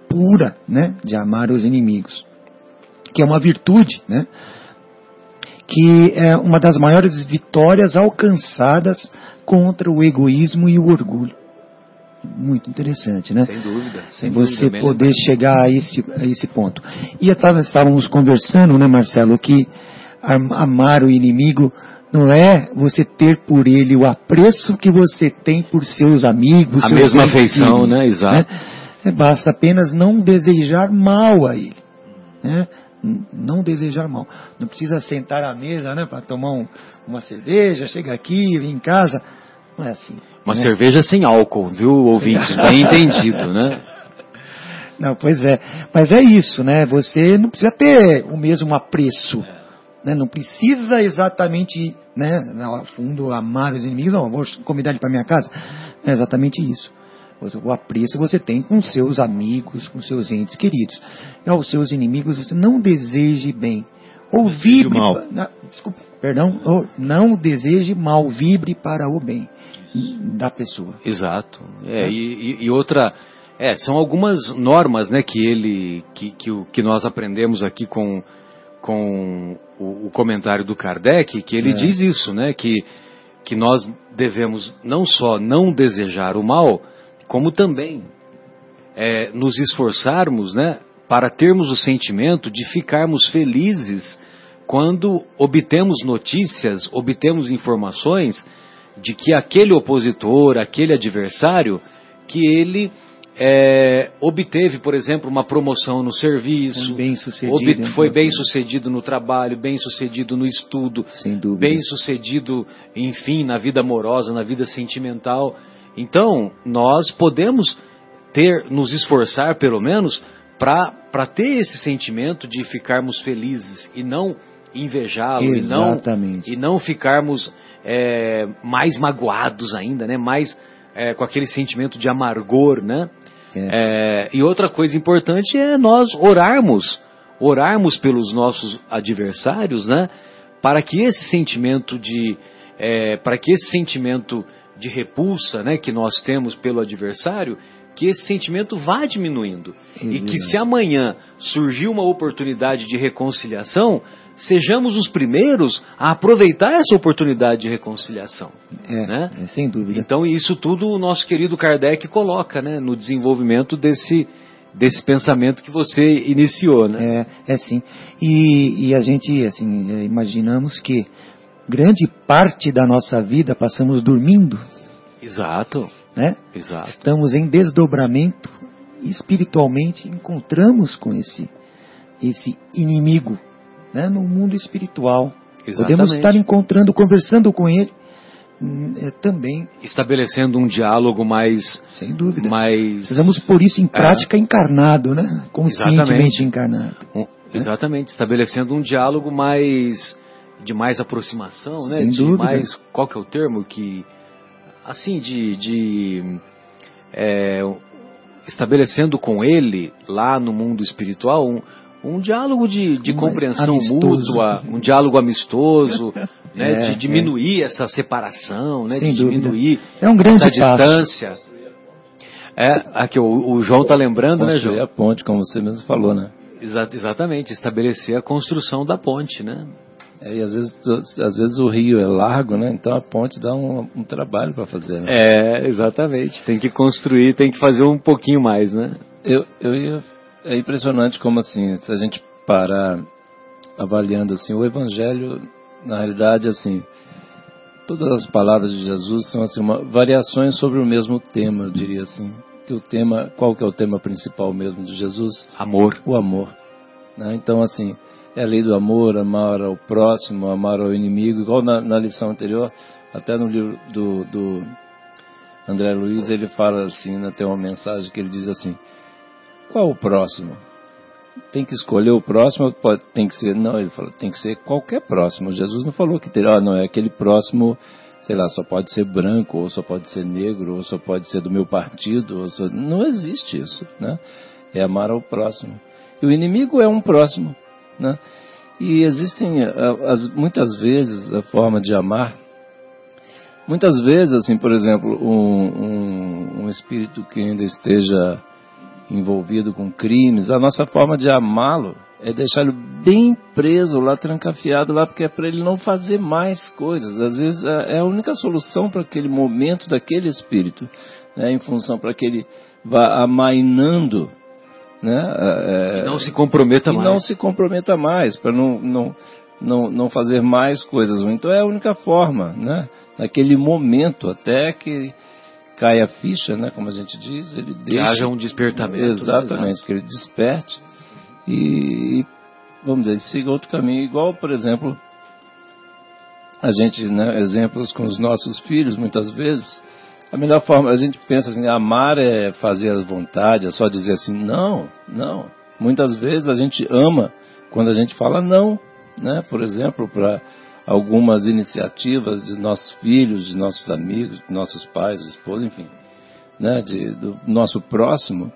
pura, né? De amar os inimigos, que é uma virtude, né? que é uma das maiores vitórias alcançadas contra o egoísmo e o orgulho. Muito interessante, né? Sem dúvida. Sem você dúvida, poder chegar a esse ponto. E estávamos conversando, né, Marcelo, que amar o inimigo não é você ter por ele o apreço que você tem por seus amigos. A mesma afeição, né? Exato. Né? Basta apenas não desejar mal a ele, né? Não desejar mal. Não precisa sentar à mesa, né, para tomar uma cerveja, chega aqui, vem em casa. Não é assim. Uma cerveja sem álcool, viu, ouvintes? Bem entendido, né? Não, pois é. Mas é isso, né? Você não precisa ter o mesmo apreço. Né? Não precisa exatamente, né, a fundo, amar os inimigos. Não, vou convidar ele para minha casa. Não é exatamente isso. O apreço você tem com seus amigos, com seus entes queridos. E aos seus inimigos você não deseje bem. Ou vibre... Desculpa, perdão. Ou não deseje mal, vibre para o bem da pessoa. Exato. É, e outra... É, são algumas normas, né, que nós aprendemos aqui com o comentário do Kardec, que ele diz isso, né, que nós devemos não só não desejar o mal, como também nos esforçarmos, né, para termos o sentimento de ficarmos felizes quando obtemos notícias, obtemos informações de que aquele opositor, aquele adversário, que ele obteve, por exemplo, uma promoção no serviço, foi bem sucedido no trabalho, bem sucedido no estudo, bem sucedido, enfim, na vida amorosa, na vida sentimental. Então, nós podemos nos esforçar, pelo menos, para ter esse sentimento de ficarmos felizes e não invejá-lo, e não ficarmos mais magoados ainda, né? Mais com aquele sentimento de amargor, né? E outra coisa importante é nós orarmos pelos nossos adversários, né? Para que esse sentimento de repulsa, né, que nós temos pelo adversário, que esse sentimento vá diminuindo. E que se amanhã surgir uma oportunidade de reconciliação, sejamos os primeiros a aproveitar essa oportunidade de reconciliação. Né? Sem dúvida. Então isso tudo o nosso querido Kardec coloca, né, no desenvolvimento desse pensamento que você iniciou. Né? Sim. E a gente, assim, imaginamos que grande parte da nossa vida passamos dormindo. Exato. Né? Exato. Estamos em desdobramento, espiritualmente encontramos com esse inimigo, né, no mundo espiritual. Exatamente. Podemos estar encontrando, conversando com ele também. Estabelecendo um diálogo mais... Sem dúvida. Mais... Precisamos pôr isso em prática encarnado, né? Conscientemente encarnado. Exatamente. Estabelecendo um diálogo mais... de mais aproximação, né? Sem de dúvida. Mais, qual que é o termo que, assim, estabelecendo com ele, lá no mundo espiritual, um diálogo de compreensão mútua, um diálogo amistoso, né? De diminuir essa separação, né? Sem de diminuir um grande essa distância. Aqui o João está lembrando, né, João? Construir a ponte, como você mesmo falou, né? Exatamente, estabelecer a construção da ponte, né? E às vezes o rio é largo, né? Então a ponte dá um trabalho para fazer, né? Exatamente. Tem que construir, tem que fazer um pouquinho mais, né? É impressionante como, assim, se a gente parar avaliando, assim, o Evangelho, na realidade, assim, todas as palavras de Jesus são, assim, variações sobre o mesmo tema, eu diria, assim. Que o tema, qual que é o tema principal mesmo de Jesus? Amor. O amor. Né? Então, assim... É a lei do amor, amar ao próximo, amar ao inimigo. Igual na lição anterior, até no livro do André Luiz, ele fala assim, né, tem uma mensagem que ele diz assim, qual o próximo? Tem que escolher o próximo, tem que ser... Não, ele fala, tem que ser qualquer próximo. Jesus não falou que teria, não, é aquele próximo, sei lá, só pode ser branco, ou só pode ser negro, ou só pode ser do meu partido. Não existe isso, né? É amar ao próximo. E o inimigo é um próximo. Né? E existem muitas vezes a forma de amar, muitas vezes, assim, por exemplo, um espírito que ainda esteja envolvido com crimes, a nossa forma de amá-lo é deixá-lo bem preso lá, trancafiado lá, porque é para ele não fazer mais coisas. Às vezes é a única solução para aquele momento daquele espírito, né, em função para que ele vá amainando, né, e não se comprometa mais, para não fazer mais coisas. Então é a única forma, né, naquele momento, até que cai a ficha, né, como a gente diz, ele deixa... Que haja um despertamento. Exatamente, que ele desperte e, vamos dizer, siga outro caminho. Igual, por exemplo, a gente, né, exemplos com os nossos filhos, muitas vezes, a melhor forma, a gente pensa assim, amar é fazer à vontade, é só dizer assim, não. Muitas vezes a gente ama quando a gente fala não, né, por exemplo, para... algumas iniciativas de nossos filhos, de nossos amigos, de nossos pais, de esposa, enfim, né, do nosso próximo,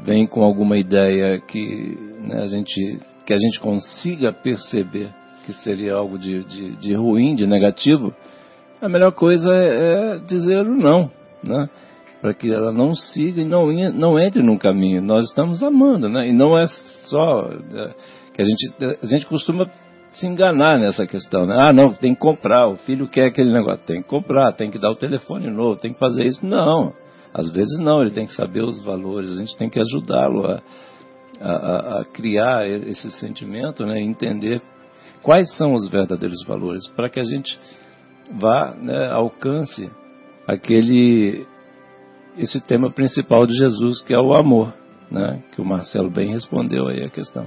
vem com alguma ideia que, né, a gente consiga perceber que seria algo de ruim, de negativo. A melhor coisa é dizer o não, né, para que ela não siga e não entre num caminho. Nós estamos amando, né, e não é só que a gente costuma se enganar nessa questão, né? Ah, não, tem que comprar, o filho quer aquele negócio, tem que comprar, tem que dar o telefone novo, tem que fazer isso. Não, às vezes não, ele tem que saber os valores, a gente tem que ajudá-lo a criar esse sentimento, né? Entender quais são os verdadeiros valores, para que a gente vá, né, alcance esse tema principal de Jesus, que é o amor, né? Que o Marcelo bem respondeu aí a questão,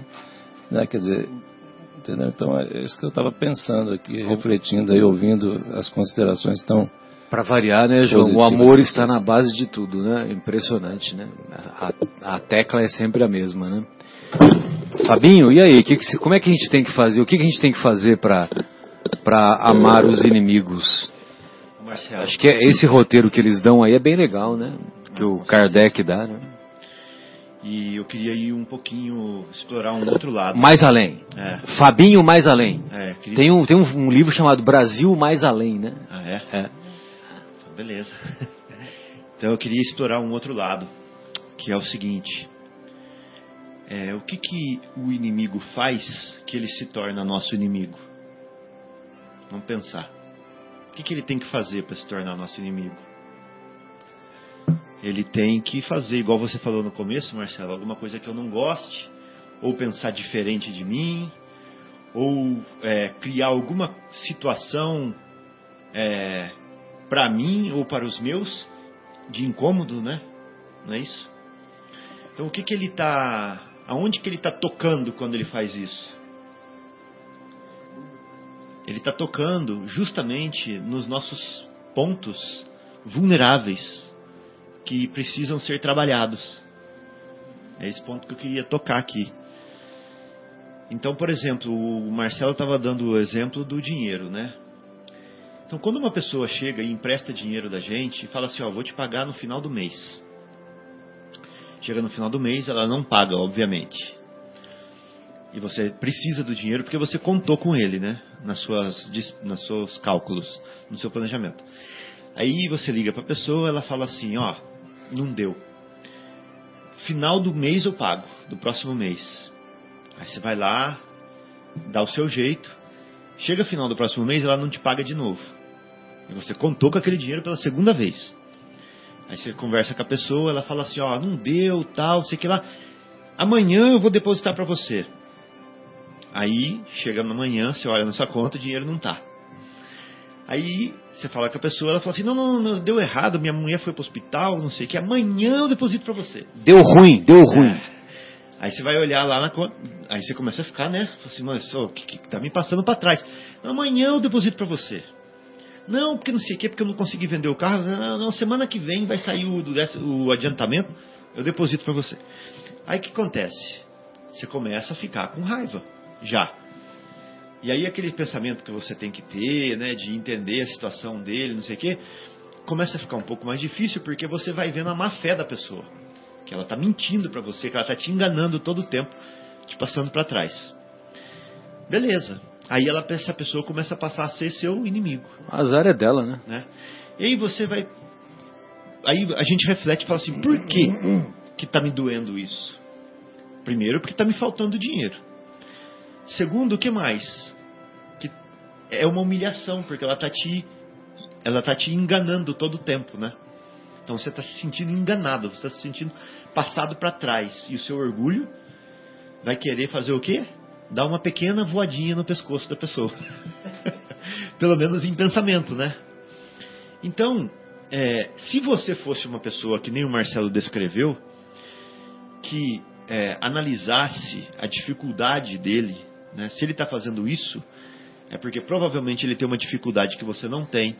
né? Quer dizer, entendeu? Então é isso que eu estava pensando aqui, refletindo aí, ouvindo as considerações tão... Para variar, né, João? O amor está na base de tudo, né? Impressionante, né? A tecla é sempre a mesma, né? Fabinho, e aí? Como é que a gente tem que fazer? O que a gente tem que fazer para amar os inimigos? Marcelo. Acho que esse roteiro que eles dão aí é bem legal, né? Que o Kardec dá, né? E eu queria ir um pouquinho, explorar um outro lado. Mais além. É. Fabinho mais além. É, queria... Tem um livro chamado Brasil mais além, né? Ah, é? É. Então, beleza. Então eu queria explorar um outro lado, que é o seguinte. O que o inimigo faz que ele se torna nosso inimigo? Vamos pensar. O que ele tem que fazer para se tornar nosso inimigo? Ele tem que fazer, igual você falou no começo, Marcelo, alguma coisa que eu não goste, ou pensar diferente de mim, ou criar alguma situação para mim ou para os meus de incômodo, né? Não é isso? Então, aonde que ele está tocando quando ele faz isso? Ele está tocando justamente nos nossos pontos vulneráveis, que precisam ser trabalhados. É esse ponto que eu queria tocar aqui. Então, por exemplo, o Marcelo estava dando o exemplo do dinheiro, né? Então, quando uma pessoa chega e empresta dinheiro da gente e fala assim, ó, vou te pagar no final do mês. Chega no final do mês, ela não paga, obviamente. E você precisa do dinheiro porque você contou com ele, né? Nos seus cálculos, no seu planejamento. Aí você liga para a pessoa, ela fala assim, ó, não deu. Final do mês eu pago, do próximo mês. Aí você vai lá, dá o seu jeito. Chega final do próximo mês, ela não te paga de novo. E você contou com aquele dinheiro pela segunda vez. Aí você conversa com a pessoa, ela fala assim, ó, não deu, tal, sei que lá. Amanhã eu vou depositar para você. Aí, chega amanhã, você olha na sua conta, o dinheiro não tá. Aí você fala com a pessoa, ela fala assim, não, deu errado, minha mulher foi pro hospital, não sei o que, amanhã eu deposito pra você. Deu ruim. Aí você vai olhar lá na conta, aí você começa a ficar, né, fala assim, mas o que tá me passando pra trás? Amanhã eu deposito pra você. Não, porque não sei o que, porque eu não consegui vender o carro, não, semana que vem vai sair o adiantamento, eu deposito pra você. Aí o que acontece? Você começa a ficar com raiva, já. E aí aquele pensamento que você tem que ter, né, de entender a situação dele, não sei o quê, começa a ficar um pouco mais difícil porque você vai vendo a má fé da pessoa, que ela está mentindo para você, que ela está te enganando todo o tempo, te passando para trás. Beleza. Aí essa pessoa começa a passar a ser seu inimigo. O azar é dela, né? E aí a gente reflete e fala assim, por quê que está me doendo isso? Primeiro, porque está me faltando dinheiro. Segundo, o que mais? Que é uma humilhação, porque ela tá te enganando todo o tempo, né? Então você está se sentindo enganado, você está se sentindo passado para trás. E o seu orgulho vai querer fazer o quê? Dar uma pequena voadinha no pescoço da pessoa. Pelo menos em pensamento, né? Então, se você fosse uma pessoa que nem o Marcelo descreveu, que analisasse a dificuldade dele, né? Se ele está fazendo isso, é porque provavelmente ele tem uma dificuldade que você não tem,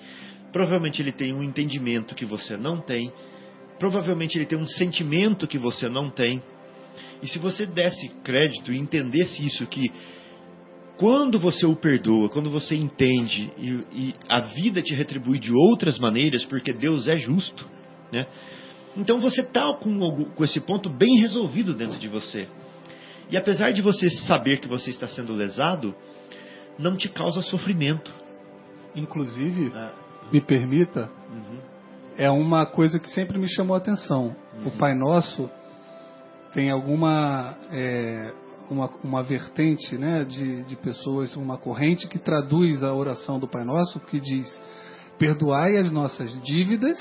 provavelmente ele tem um entendimento que você não tem, provavelmente ele tem um sentimento que você não tem. E se você desse crédito e entendesse isso, que quando você o perdoa, quando você entende e a vida te retribui de outras maneiras, porque Deus é justo, né? Então você está com esse ponto bem resolvido dentro de você. E apesar de você saber que você está sendo lesado, não te causa sofrimento. Inclusive, me permita, é uma coisa que sempre me chamou a atenção. O Pai Nosso tem alguma... uma vertente, né, de pessoas, uma corrente que traduz a oração do Pai Nosso, que diz: perdoai as nossas dívidas,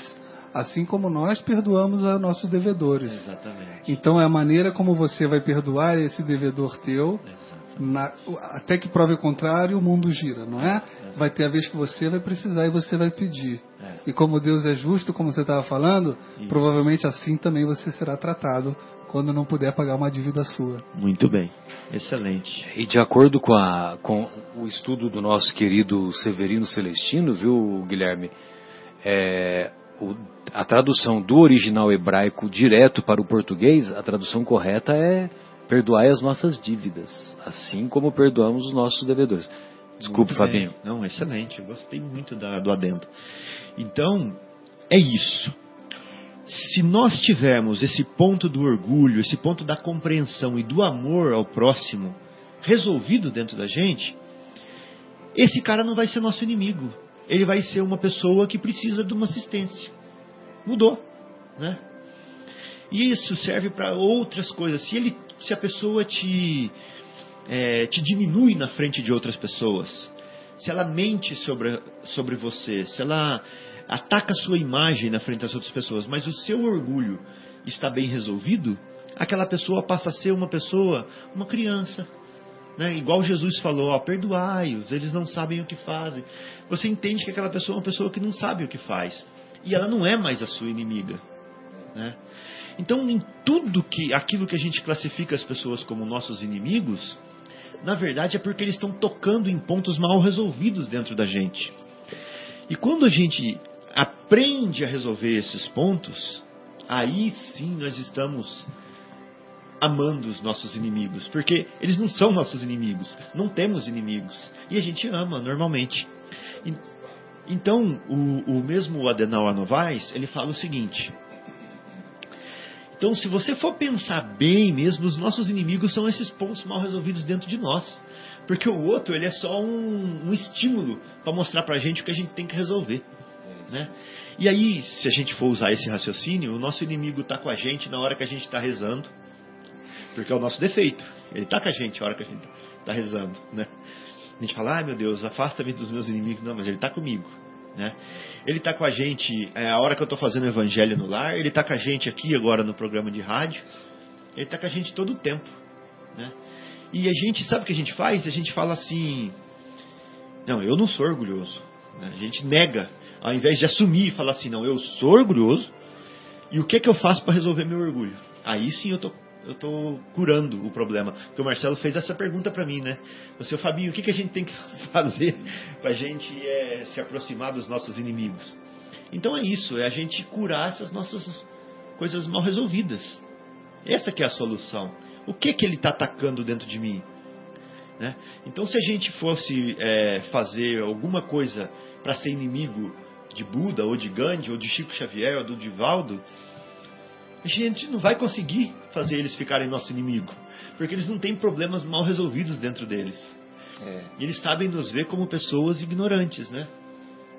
assim como nós perdoamos a nossos devedores. Exatamente. Então é a maneira como você vai perdoar esse devedor teu, até que prove o contrário, o mundo gira, não é? Vai ter a vez que você vai precisar e você vai pedir. E como Deus é justo, como você estava falando, provavelmente assim também você será tratado quando não puder pagar uma dívida sua. Muito bem, excelente. E de acordo com o estudo do nosso querido Severino Celestino, viu, Guilherme, a tradução do original hebraico direto para o português, a tradução correta é: perdoai as nossas dívidas, assim como perdoamos os nossos devedores. Desculpe, Fabinho. Não, excelente, eu gostei muito do adendo. Então, é isso. Se nós tivermos esse ponto do orgulho, esse ponto da compreensão e do amor ao próximo resolvido dentro da gente, esse cara não vai ser nosso inimigo. Ele vai ser uma pessoa que precisa de uma assistência. Mudou, né? E isso serve para outras coisas. Se a pessoa te diminui na frente de outras pessoas, se ela mente sobre você, se ela ataca a sua imagem na frente das outras pessoas, mas o seu orgulho está bem resolvido, aquela pessoa passa a ser uma pessoa, uma criança, né? Igual Jesus falou: ó, perdoai-os, eles não sabem o que fazem. Você entende que aquela pessoa é uma pessoa que não sabe o que faz, e ela não é mais a sua inimiga, né? Então, em tudo aquilo que a gente classifica as pessoas como nossos inimigos, na verdade é porque eles estão tocando em pontos mal resolvidos dentro da gente. E quando a gente aprende a resolver esses pontos, aí sim nós estamos amando os nossos inimigos, porque eles não são nossos inimigos, não temos inimigos, e a gente ama normalmente. Então, o mesmo Adenauer Novaes, ele fala o seguinte: então, se você for pensar bem mesmo, os nossos inimigos são esses pontos mal resolvidos dentro de nós, porque o outro, ele é só um estímulo para mostrar para a gente o que a gente tem que resolver, né? E aí, se a gente for usar esse raciocínio, o nosso inimigo está com a gente na hora que a gente está rezando, porque é o nosso defeito. Ele está com a gente na hora que a gente está rezando, né? A gente fala: ai meu Deus, afasta-me dos meus inimigos. Não, mas ele está comigo, né? Ele está com a gente a hora que eu estou fazendo o evangelho no lar, ele está com a gente aqui agora no programa de rádio, ele está com a gente todo o tempo, né? E a gente, sabe o que a gente faz? A gente fala assim: não, eu não sou orgulhoso, né? A gente nega, ao invés de assumir e falar assim: não, eu sou orgulhoso, e o que é que eu faço para resolver meu orgulho? Aí sim eu tô curando o problema, porque o Marcelo fez essa pergunta para mim, né? Você, Fabinho, o que a gente tem que fazer para a gente se aproximar dos nossos inimigos? Então é isso, é a gente curar essas nossas coisas mal resolvidas. Essa que é a solução. O que ele está atacando dentro de mim, né? Então, se a gente fosse fazer alguma coisa para ser inimigo de Buda, ou de Gandhi, ou de Chico Xavier, ou do Divaldo, a gente não vai conseguir fazer eles ficarem nosso inimigo, porque eles não têm problemas mal resolvidos dentro deles. E eles sabem nos ver como pessoas ignorantes, né?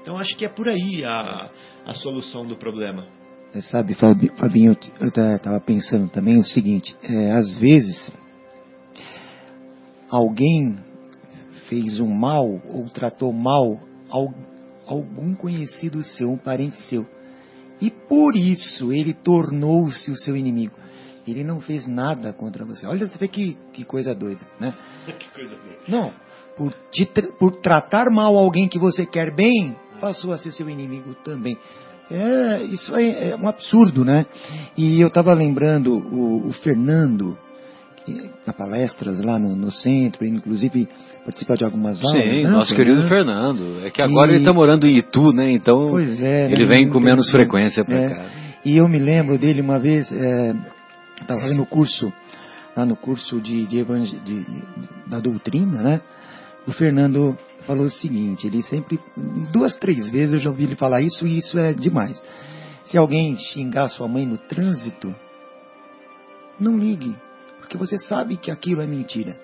Então, acho que é por aí a solução do problema. Sabe, Fabinho, eu estava pensando também o seguinte, às vezes alguém fez um mal ou tratou mal algum conhecido seu, um parente seu, e por isso ele tornou-se o seu inimigo. Ele não fez nada contra você. Olha, você vê que coisa doida, né? Que coisa doida. Não, por tratar mal alguém que você quer bem, passou a ser seu inimigo também. Isso é um absurdo, né? E eu estava lembrando o Fernando, que dá palestras lá no centro, inclusive participa de algumas aulas. Sim, né, nosso querido Fernando. É que agora ele está morando em Itu, né? Então pois é, ele vem com menos frequência para cá. E eu me lembro dele uma vez... estava fazendo o curso, lá no curso da doutrina, né? O Fernando falou o seguinte, ele sempre, duas, três vezes eu já ouvi ele falar isso, e isso é demais. Se alguém xingar sua mãe no trânsito, não ligue, porque você sabe que aquilo é mentira,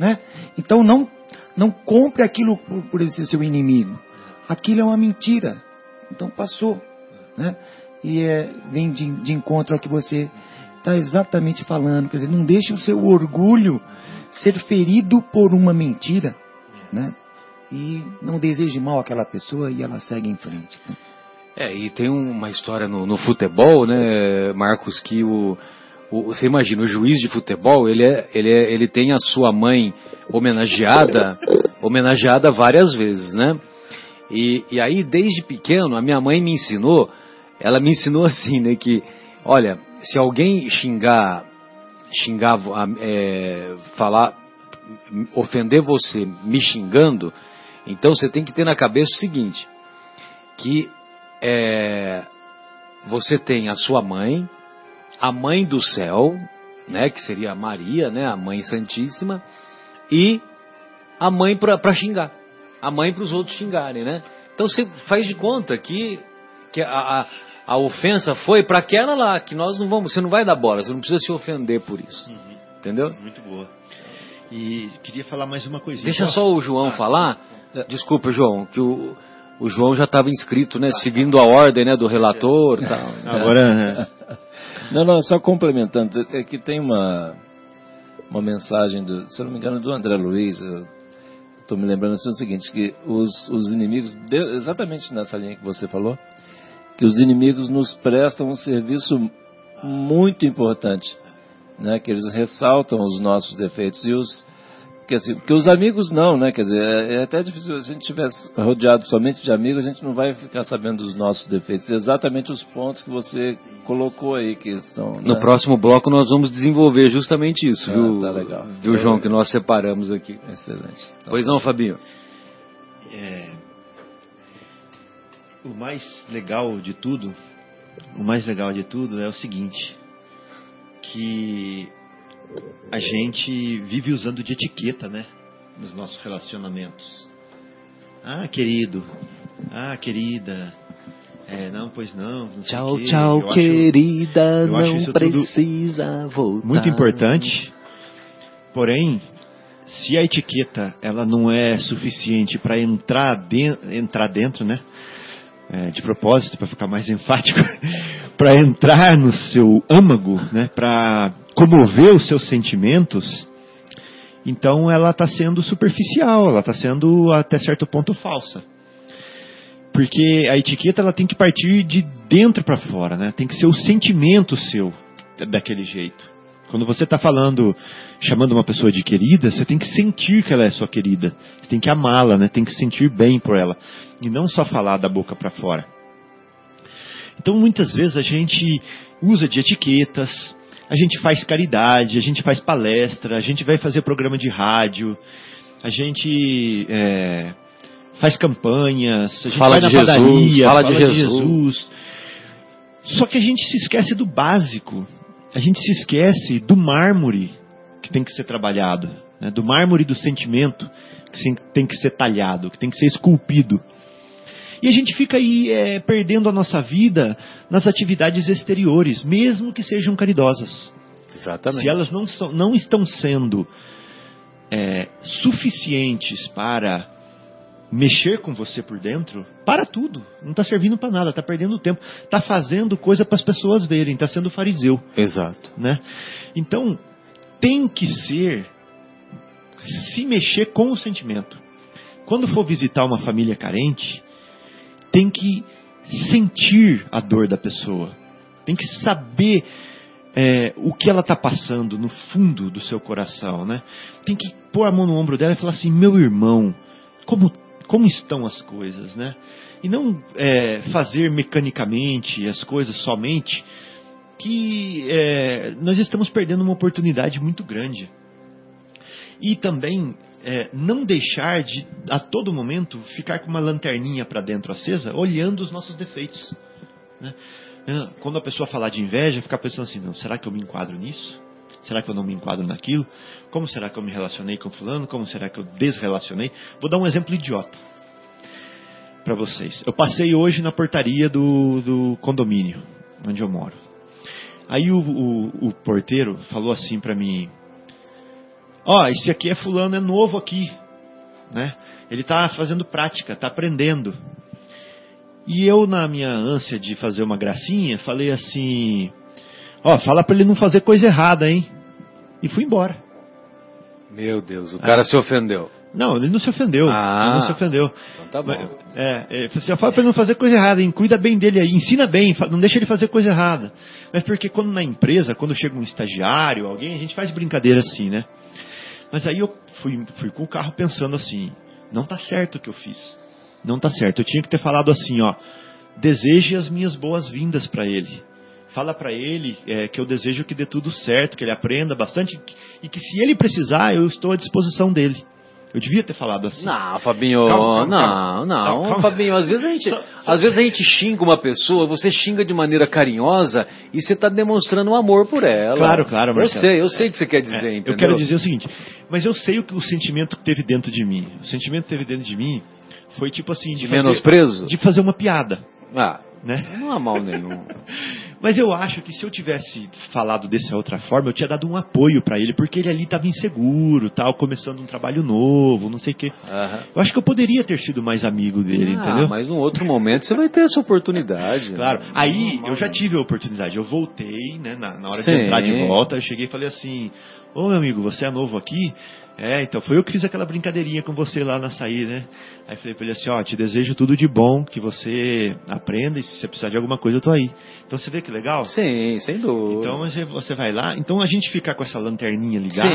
né? Então não compre aquilo por esse seu inimigo. Aquilo é uma mentira, então passou, né? E vem de encontro ao que você... está exatamente falando, quer dizer, não deixe o seu orgulho ser ferido por uma mentira, né? E não deseje mal àquela pessoa e ela segue em frente. Né? E tem uma história no futebol, né, Marcos, que você imagina, o juiz de futebol, ele tem a sua mãe homenageada várias vezes, né? E aí, desde pequeno, a minha mãe me ensinou assim, né, que, olha... Se alguém xingar falar, ofender você me xingando, então você tem que ter na cabeça o seguinte, que você tem a sua mãe, a mãe do céu, né, que seria a Maria, né, a mãe santíssima, e a mãe para xingar, a mãe para os outros xingarem, né? Então você faz de conta que a ofensa foi para aquela lá, que nós não vamos, você não vai dar bola, você não precisa se ofender por isso. Uhum. Entendeu? Muito boa. E queria falar mais uma coisinha. Deixa só o João falar. Desculpa, João, que o João já estava inscrito, né? Seguindo a ordem, né, do relator. Tal, né? Agora. Não, só complementando, é que tem uma mensagem, se eu não me engano, do André Luiz. Estou me lembrando assim, o seguinte, que os inimigos, exatamente nessa linha que você falou, que os inimigos nos prestam um serviço muito importante, né? Que eles ressaltam os nossos defeitos, porque os amigos não, né? Quer dizer, é até difícil, se a gente estivesse rodeado somente de amigos, a gente não vai ficar sabendo dos nossos defeitos, exatamente os pontos que você colocou aí, que são... Né? No próximo bloco nós vamos desenvolver justamente isso, viu? Tá legal. Viu, João, que nós separamos aqui. Excelente. Então, pois não, Fabinho? O mais legal de tudo, é o seguinte, que a gente vive usando de etiqueta, né, nos nossos relacionamentos. Ah, querido. Ah, querida. Não, pois não. Não sei tchau, tchau, querida. Não precisa voltar. Muito importante. Porém, se a etiqueta ela não é suficiente para entrar dentro, né? De propósito, para ficar mais enfático, para entrar no seu âmago, né, para comover os seus sentimentos, então ela está sendo superficial, ela está sendo até certo ponto falsa. Porque a etiqueta ela tem que partir de dentro para fora, né? Tem que ser o sentimento seu daquele jeito. Quando você está chamando uma pessoa de querida, você tem que sentir que ela é sua querida. Você tem que amá-la, né? Tem que sentir bem por ela. E não só falar da boca para fora. Então, muitas vezes a gente usa de etiquetas, a gente faz caridade, a gente faz palestra, a gente vai fazer programa de rádio, a gente faz campanhas, a gente vai na padaria, fala de Jesus. Só que a gente se esquece do básico. A gente se esquece do mármore que tem que ser trabalhado, né? Do mármore do sentimento que tem que ser talhado, que tem que ser esculpido. E a gente fica aí perdendo a nossa vida nas atividades exteriores, mesmo que sejam caridosas. Exatamente. Se elas não estão sendo suficientes para mexer com você por dentro, para tudo. Não está servindo para nada, está perdendo tempo. Está fazendo coisa para as pessoas verem, está sendo fariseu. Exato. Né? Então, tem que ser, se mexer com o sentimento. Quando for visitar uma família carente, tem que sentir a dor da pessoa. Tem que saber o que ela está passando no fundo do seu coração, né? Tem que pôr a mão no ombro dela e falar assim, meu irmão, como estão as coisas, né? E não fazer mecanicamente as coisas somente, que nós estamos perdendo uma oportunidade muito grande. E também não deixar de, a todo momento, ficar com uma lanterninha para dentro acesa, olhando os nossos defeitos, né? Quando a pessoa falar de inveja, ficar pensando assim, não, será que eu me enquadro nisso? Será que eu não me enquadro naquilo? Como será que eu me relacionei com fulano? Como será que eu desrelacionei? Vou dar um exemplo idiota para vocês. Eu passei hoje na portaria do condomínio onde eu moro. Aí o porteiro falou assim para mim, esse aqui é fulano, é novo aqui, né? Ele tá fazendo prática, tá aprendendo. E eu, na minha ânsia de fazer uma gracinha, falei assim, fala pra ele não fazer coisa errada, hein? E fui embora. Meu Deus, o cara se ofendeu. Não, ele não se ofendeu. Ele não se ofendeu. Então tá bom. Fala pra ele não fazer coisa errada, hein? Cuida bem dele aí, ensina bem, não deixa ele fazer coisa errada. Mas porque quando na empresa, quando chega um estagiário, alguém, a gente faz brincadeira assim, né? Mas aí eu fui com o carro pensando assim, não tá certo o que eu fiz. Não tá certo, eu tinha que ter falado assim, deseje as minhas boas-vindas pra ele. Fala pra ele que eu desejo que dê tudo certo, que ele aprenda bastante e que se ele precisar, eu estou à disposição dele. Eu devia ter falado assim. Não, Fabinho, calma. Fabinho, às vezes a gente xinga uma pessoa, você xinga de maneira carinhosa e você está demonstrando um amor por ela. Claro, Marcelo. Eu sei o que você quer dizer, entendeu? Eu quero dizer o seguinte, mas eu sei o sentimento que teve dentro de mim. O sentimento que teve dentro de mim foi tipo assim, de fazer uma piada. Né? Não há mal nenhum. Mas eu acho que se eu tivesse falado dessa outra forma, eu tinha dado um apoio pra ele, porque ele ali estava inseguro, tal, começando um trabalho novo, não sei o quê. Uhum. Eu acho que eu poderia ter sido mais amigo dele, entendeu? Mas num outro momento você vai ter essa oportunidade. Claro. Né? Aí eu já tive a oportunidade. Eu voltei, né, na hora de entrar de volta, eu cheguei e falei assim, meu amigo, você é novo aqui? Então foi eu que fiz aquela brincadeirinha com você lá na saída, né? Aí falei pra ele assim, te desejo tudo de bom, que você aprenda e se você precisar de alguma coisa eu tô aí. Então você vê que legal? Sim, sem dúvida. Então você vai lá, então a gente ficar com essa lanterninha ligada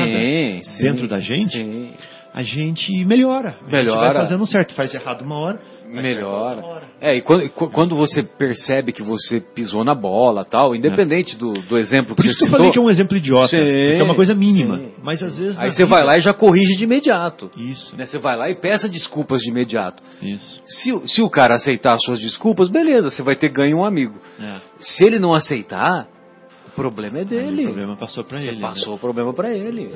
dentro da gente, a gente melhora. A gente vai fazendo certo, faz errado uma hora, melhora. E quando você percebe que você pisou na bola, tal, independente do exemplo que você citou. Por isso que eu falei que é um exemplo idiota, porque é uma coisa mínima. Mas às vezes aí você vai lá e já corrige de imediato. Isso. Né? Você vai lá e peça desculpas de imediato. Isso. Se o cara aceitar as suas desculpas, beleza, você vai ter ganho um amigo. Se ele não aceitar, o problema é dele. O problema passou para ele. Passou o problema para ele.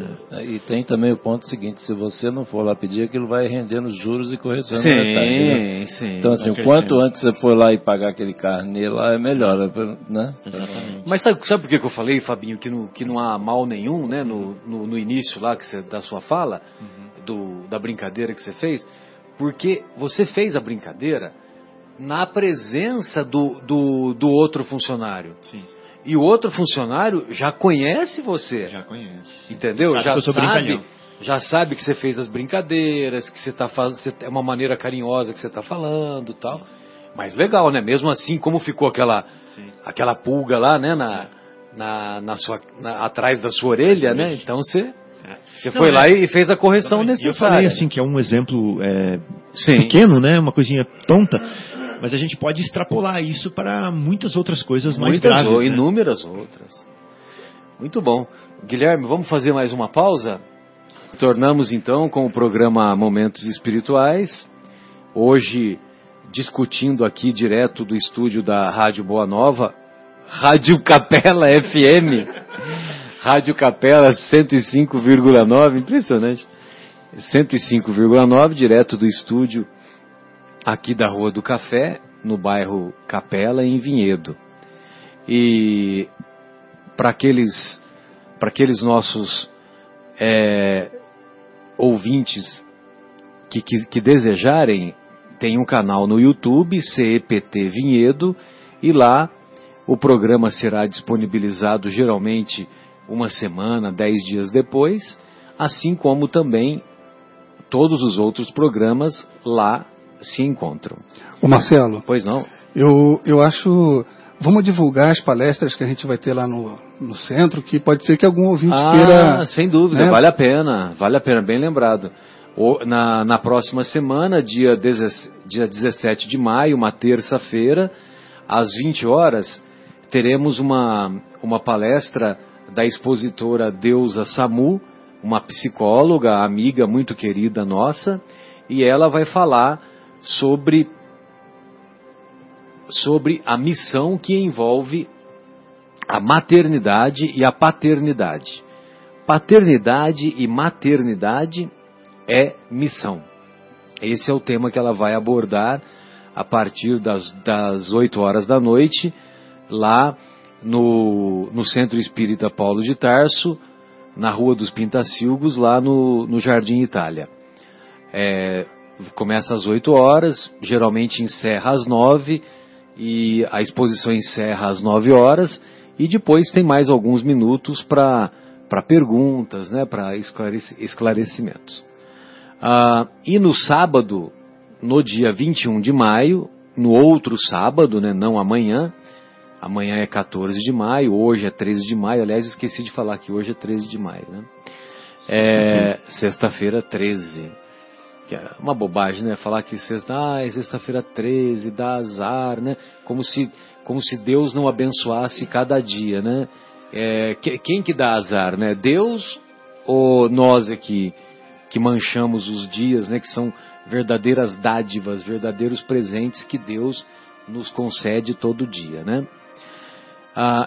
E tem também o ponto seguinte, se você não for lá pedir, aquilo vai rendendo juros e correções. Sim. Então, assim, quanto antes você for lá e pagar aquele carnê lá, é melhor, né? Exatamente. Mas sabe por que eu falei, Fabinho, que não há mal nenhum, né? No início lá da sua fala, da brincadeira que você fez, porque você fez a brincadeira na presença do outro funcionário. Sim. E o outro funcionário já conhece você. Já conhece. Entendeu? Já sabe que você fez as brincadeiras, que você está fazendo, é uma maneira carinhosa que você está falando e tal. Mas legal, né? Mesmo assim, como ficou aquela pulga lá, né? Atrás da sua orelha, né? Então você foi lá e fez a correção necessária. Eu falei assim que é um exemplo pequeno, né? Uma coisinha tonta. Mas a gente pode extrapolar isso para muitas outras coisas mais graves. Né? Inúmeras outras. Muito bom. Guilherme, vamos fazer mais uma pausa? Tornamos então com o programa Momentos Espirituais. Hoje, discutindo aqui direto do estúdio da Rádio Boa Nova, Rádio Capela FM. Rádio Capela 105,9, impressionante. 105,9, direto do estúdio aqui da Rua do Café, no bairro Capela, em Vinhedo. E para aqueles nossos ouvintes que desejarem, tem um canal no YouTube, CEPT Vinhedo, e lá o programa será disponibilizado geralmente uma semana, 10 dias depois, assim como também todos os outros programas lá se encontram. Ô Marcelo. Pois não. Eu acho... Vamos divulgar as palestras que a gente vai ter lá no centro, que pode ser que algum ouvinte queira... Sem dúvida, né? Vale a pena, bem lembrado. Na próxima semana, dia 17 de maio, uma terça-feira, às 20 horas, teremos uma palestra da expositora Deusa Samu, uma psicóloga, amiga muito querida nossa, e ela vai falar sobre a missão que envolve a maternidade e a paternidade. Paternidade e maternidade é missão. Esse é o tema que ela vai abordar a partir das 8 horas da noite, lá no Centro Espírita Paulo de Tarso, na Rua dos Pintacilgos, lá no Jardim Itália. Começa às 8 horas, geralmente encerra às 9, e a exposição encerra às 9 horas, e depois tem mais alguns minutos para perguntas, né, para esclarecimentos. E no sábado, no dia 21 de maio, no outro sábado, né, não amanhã é 14 de maio, hoje é 13 de maio, aliás, esqueci de falar que hoje é 13 de maio, né? Sexta-feira 13. Que é uma bobagem, né? Falar que sexta-feira 13 dá azar, né? Como se Deus não abençoasse cada dia, né? Quem que dá azar, né? Deus ou nós aqui que manchamos os dias, né? Que são verdadeiras dádivas, verdadeiros presentes que Deus nos concede todo dia, né?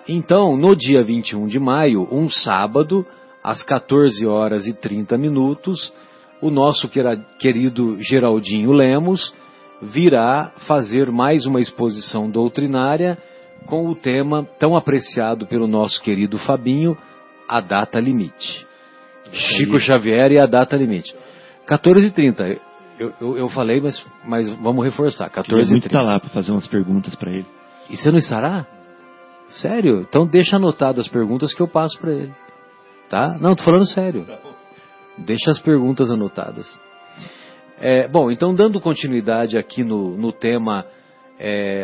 Então, no dia 21 de maio, um sábado, às 14 horas e 30 minutos, o nosso querido Geraldinho Lemos virá fazer mais uma exposição doutrinária com o tema tão apreciado pelo nosso querido Fabinho, a data limite. Chico Xavier e a data limite. 14h30, eu falei, mas vamos reforçar, 14h30. Ele está lá para fazer umas perguntas para ele. E você não estará? Sério? Então deixa anotado as perguntas que eu passo para ele. Tá? Não, tô falando sério. Deixa as perguntas anotadas. Bom, então dando continuidade aqui no tema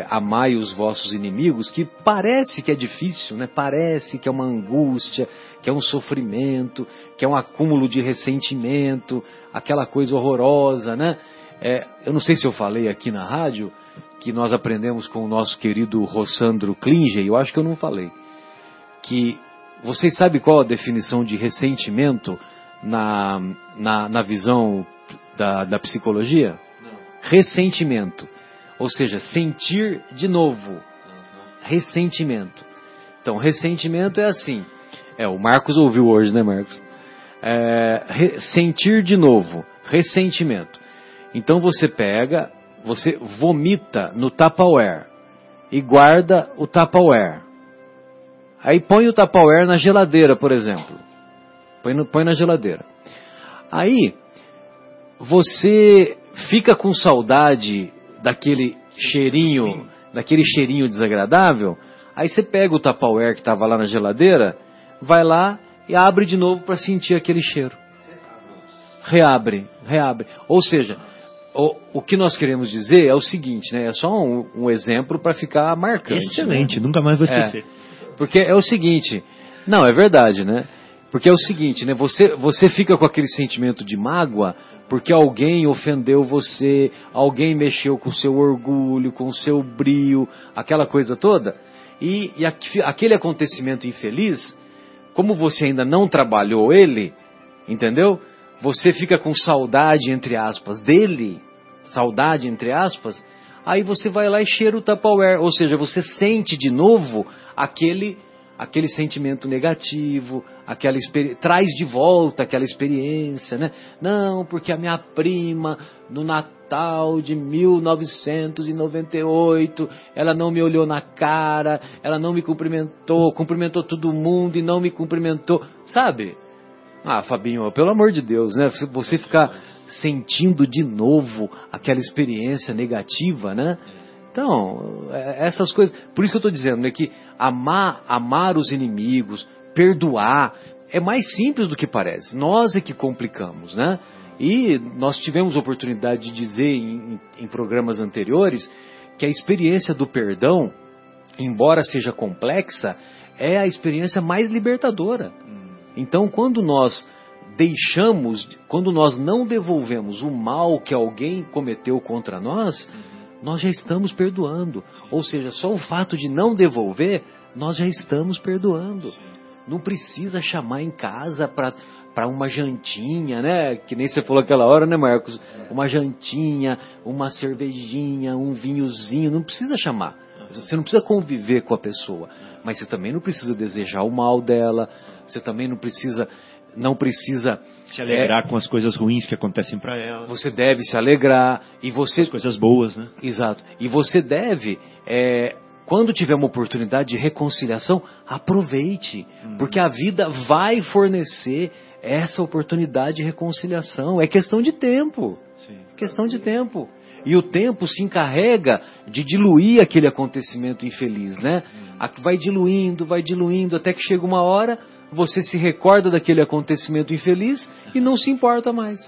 Amai os vossos inimigos, que parece que é difícil, né? Parece que é uma angústia, que é um sofrimento, que é um acúmulo de ressentimento, aquela coisa horrorosa, né? Eu não sei se eu falei aqui na rádio que nós aprendemos com o nosso querido Rossandro Klinger, eu acho que eu não falei, que vocês sabem qual a definição de ressentimento na visão da psicologia? Não. Ressentimento, ou seja, sentir de novo. Uhum. Ressentimento. Então, ressentimento é assim. O Marcos ouviu hoje, né, Marcos? Sentir de novo, ressentimento. Então você pega, você vomita no Tupperware e guarda o Tupperware. Aí põe o Tupperware na geladeira, por exemplo. Põe na geladeira. Aí, você fica com saudade daquele cheirinho desagradável, aí você pega o Tupperware que estava lá na geladeira, vai lá e abre de novo para sentir aquele cheiro. Reabre. Ou seja, o que nós queremos dizer é o seguinte, né? É só um exemplo para ficar marcante. Excelente, né? Nunca mais vou esquecer. Porque é o seguinte, não, é verdade, né? Porque é o seguinte, né? Você fica com aquele sentimento de mágoa porque alguém ofendeu você, alguém mexeu com o seu orgulho, com o seu brio, aquela coisa toda. E aquele acontecimento infeliz, como você ainda não trabalhou ele, entendeu? Você fica com saudade, entre aspas, dele, saudade, entre aspas, aí você vai lá e cheira o Tupperware, ou seja, você sente de novo aquele sentimento negativo, traz de volta aquela experiência, né? Não, porque a minha prima, no Natal de 1998, ela não me olhou na cara, ela não me cumprimentou todo mundo e não me cumprimentou, sabe? Ah, Fabinho, pelo amor de Deus, né? Você ficar sentindo de novo aquela experiência negativa, né? Então, essas coisas... Por isso que eu estou dizendo, né, que amar os inimigos, perdoar, é mais simples do que parece. Nós é que complicamos, né? E nós tivemos oportunidade de dizer em programas anteriores que a experiência do perdão, embora seja complexa, é a experiência mais libertadora. Então, quando nós deixamos, quando nós não devolvemos o mal que alguém cometeu contra nós, nós já estamos perdoando. Ou seja, só o fato de não devolver, nós já estamos perdoando. Não precisa chamar em casa para uma jantinha, né? Que nem você falou aquela hora, né, Marcos? Uma jantinha, uma cervejinha, um vinhozinho, não precisa chamar. Você não precisa conviver com a pessoa, mas você também não precisa desejar o mal dela, você também não precisa se alegrar com as coisas ruins que acontecem para ela. Você deve se alegrar e você... As coisas boas, né? Exato. E você deve, quando tiver uma oportunidade de reconciliação, aproveite, porque a vida vai fornecer essa oportunidade de reconciliação. É questão de tempo. Sim. Questão de tempo. E o tempo se encarrega de diluir aquele acontecimento infeliz, né? Vai diluindo, até que chega uma hora, você se recorda daquele acontecimento infeliz e não se importa mais.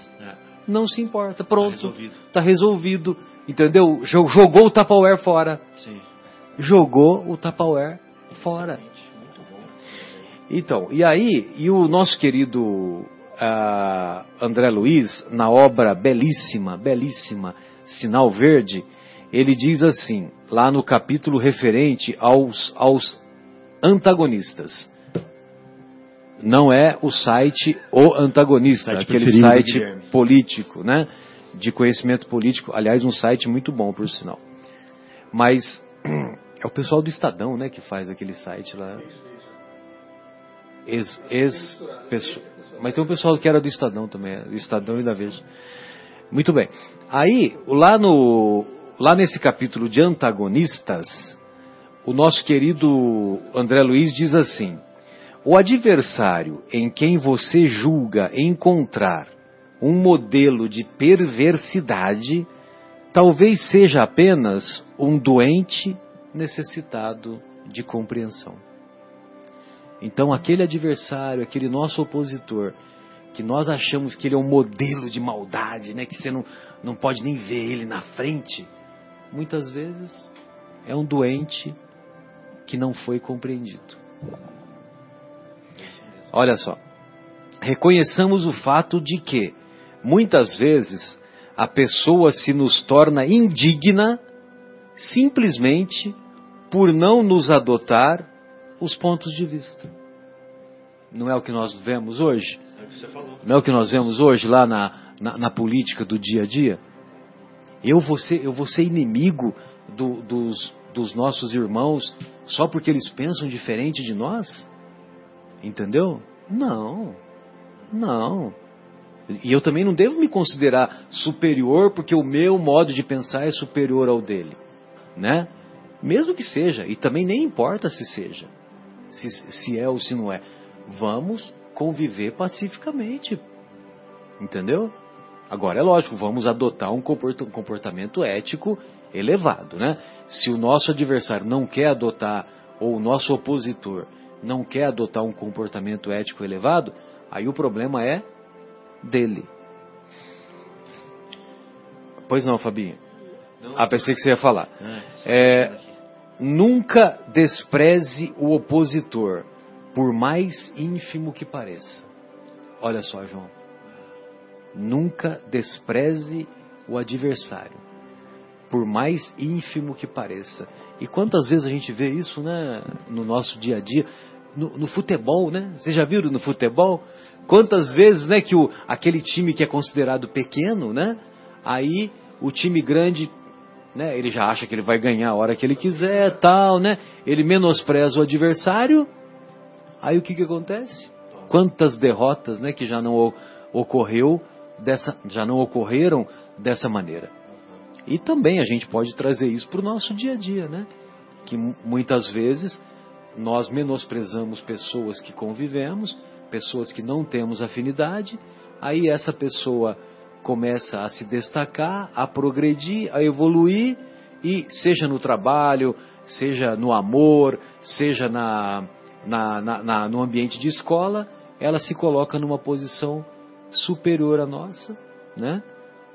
Não se importa. Pronto. Tá resolvido. Entendeu? Jogou o Tupperware fora. Sim. Jogou o Tupperware fora. Então, e o nosso querido André Luiz, na obra belíssima, belíssima, Sinal Verde, ele diz assim, lá no capítulo referente aos antagonistas. Não é o site O Antagonista, aquele site político, né? De conhecimento político, aliás, um site muito bom, por sinal. Mas é o pessoal do Estadão, né, que faz aquele site lá. Mas tem um pessoal que era do Estadão também, do Estadão e da Veja. Muito bem. Aí, lá nesse capítulo de antagonistas, o nosso querido André Luiz diz assim: o adversário em quem você julga encontrar um modelo de perversidade, talvez seja apenas um doente necessitado de compreensão. Então, aquele adversário, aquele nosso opositor, que nós achamos que ele é um modelo de maldade, né? Que você não pode nem ver ele na frente, muitas vezes é um doente que não foi compreendido. Olha só, reconheçamos o fato de que, muitas vezes, a pessoa se nos torna indigna simplesmente por não nos adotar os pontos de vista. Não é o que nós vemos hoje? Não é o que nós vemos hoje lá na política do dia a dia? Eu vou ser inimigo dos nossos irmãos só porque eles pensam diferente de nós? Entendeu? Não. E eu também não devo me considerar superior porque o meu modo de pensar é superior ao dele, né? Mesmo que seja, e também nem importa se seja, se é ou se não é. Vamos conviver pacificamente, entendeu? Agora, é lógico, vamos adotar um comportamento ético elevado, né? Se o nosso adversário não quer adotar, ou o nosso opositor não quer adotar um comportamento ético elevado, aí o problema é dele. Pois não, Fabinho? Pensei que você ia falar. Nunca despreze o opositor, por mais ínfimo que pareça. Olha só, João. Nunca despreze o adversário, por mais ínfimo que pareça. E quantas vezes a gente vê isso, né, no nosso dia a dia, no futebol, né? Vocês já viram no futebol? Quantas vezes, né, que aquele time que é considerado pequeno, né? Aí o time grande, né, ele já acha que ele vai ganhar a hora que ele quiser, tal, né? Ele menospreza o adversário. Aí o que acontece? Quantas derrotas, né, que já não ocorreram dessa maneira. E também a gente pode trazer isso para o nosso dia a dia, né? Que muitas vezes nós menosprezamos pessoas que convivemos, pessoas que não temos afinidade. Aí essa pessoa começa a se destacar, a progredir, a evoluir, e seja no trabalho, seja no amor, seja no ambiente de escola, ela se coloca numa posição superior à nossa, né?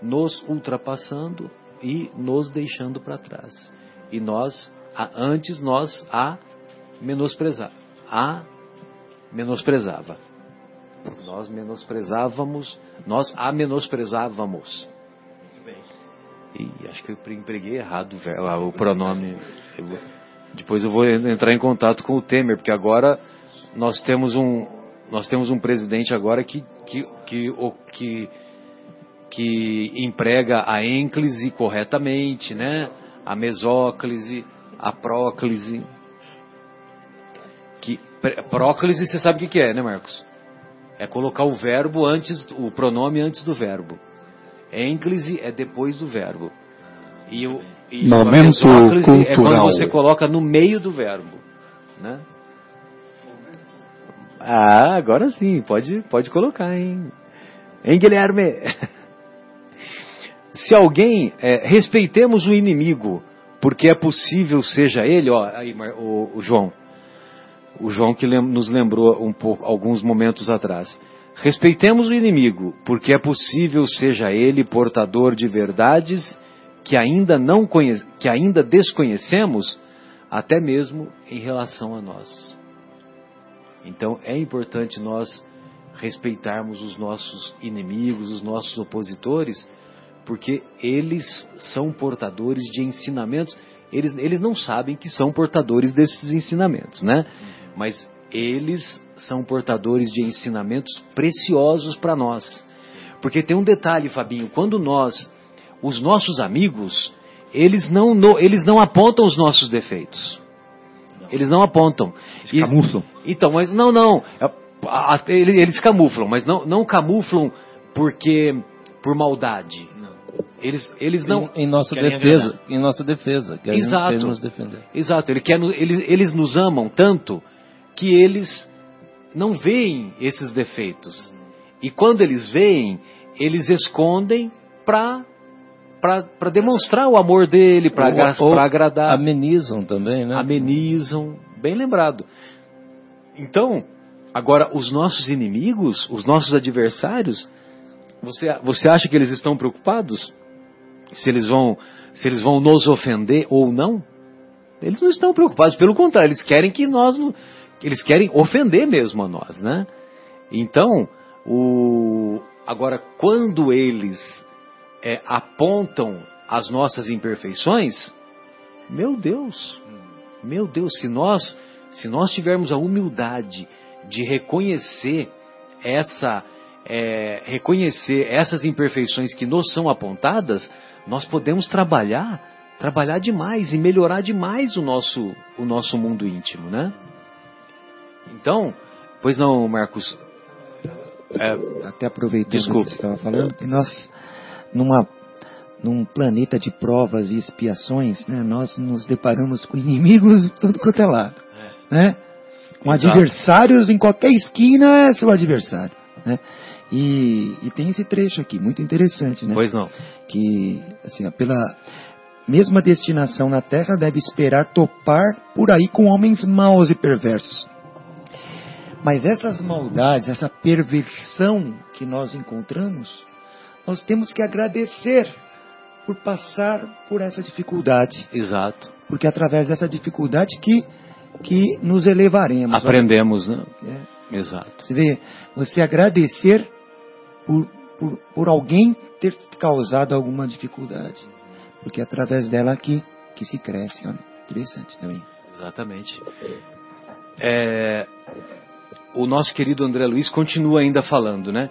Nos ultrapassando e nos deixando para trás. E antes nós a menosprezava. Nós a menosprezávamos. E acho que eu empreguei errado o pronome. Depois eu vou entrar em contato com o Temer, porque agora nós temos um presidente agora que emprega a ênclise corretamente, né? A mesóclise, a próclise. Próclise você sabe o que é, né, Marcos? É colocar o verbo antes, o pronome antes do verbo. Ênclise é depois do verbo. E a mesóclise é quando você coloca no meio do verbo, né? Ah, agora sim, pode colocar, hein? Hein, Guilherme? Se alguém... respeitemos o inimigo, porque é possível seja ele... Ó, aí, o João. O João que nos lembrou um pouco, alguns momentos atrás. Respeitemos o inimigo, porque é possível seja ele portador de verdades que ainda desconhecemos, até mesmo em relação a nós. Então é importante nós respeitarmos os nossos inimigos, os nossos opositores, porque eles são portadores de ensinamentos. Eles não sabem que são portadores desses ensinamentos, né? Mas eles são portadores de ensinamentos preciosos para nós. Porque tem um detalhe, Fabinho, quando os nossos amigos, eles não apontam os nossos defeitos. Eles não apontam. Eles camuflam. Então, mas não. Eles camuflam, mas não camuflam por maldade. Eles não... Em nossa defesa. Exato. Nos defender. Exato. Eles nos amam tanto que eles não veem esses defeitos. E quando eles veem, eles escondem para demonstrar o amor dele, para agradar. Amenizam também, né? Amenizam. Bem lembrado. Então, agora, os nossos inimigos, os nossos adversários, você acha que eles estão preocupados? Se eles vão nos ofender ou não? Eles não estão preocupados, pelo contrário, eles querem que eles querem ofender mesmo a nós, né? Então, agora, quando eles apontam as nossas imperfeições, meu Deus, se nós tivermos a humildade de reconhecer essas imperfeições que nos são apontadas, nós podemos trabalhar demais e melhorar demais o nosso mundo íntimo, né? Então, pois não, Marcos? Até aproveitando o que você estava falando, que nós, num planeta de provas e expiações, né, nós nos deparamos com inimigos de todo quanto é lado, né? Com adversários em qualquer esquina é seu adversário, né? E tem esse trecho aqui, muito interessante, né? Pois não. Que, assim, pela mesma destinação na Terra, deve esperar topar por aí com homens maus e perversos. Mas essas maldades, essa perversão que nós encontramos, nós temos que agradecer por passar por essa dificuldade. Exato. Porque é através dessa dificuldade que nos elevaremos. Aprendemos, olha, né? É. Exato. Você vê, você agradecer por alguém ter causado alguma dificuldade, porque é através dela que se cresce. Olha, interessante também. Exatamente. O nosso querido André Luiz continua ainda falando, né?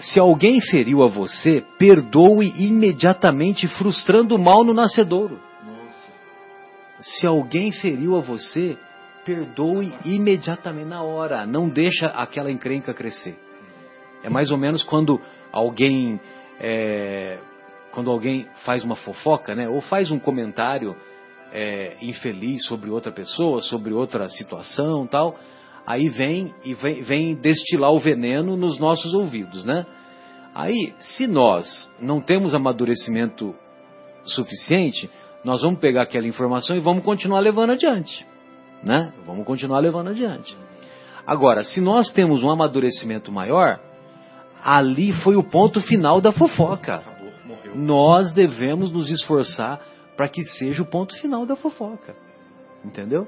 Se alguém feriu a você, perdoe imediatamente, frustrando o mal no nascedouro. Nossa. Se alguém feriu a você, perdoe imediatamente, na hora. Não deixa aquela encrenca crescer. É mais ou menos quando alguém faz uma fofoca, né? Ou faz um comentário infeliz sobre outra pessoa, sobre outra situação, tal. Aí vem destilar o veneno nos nossos ouvidos, né? Aí, se nós não temos amadurecimento suficiente, nós vamos pegar aquela informação e vamos continuar levando adiante, né? Vamos continuar levando adiante. Agora, se nós temos um amadurecimento maior, ali foi o ponto final da fofoca. Acabou, morreu. Nós devemos nos esforçar para que seja o ponto final da fofoca. Entendeu?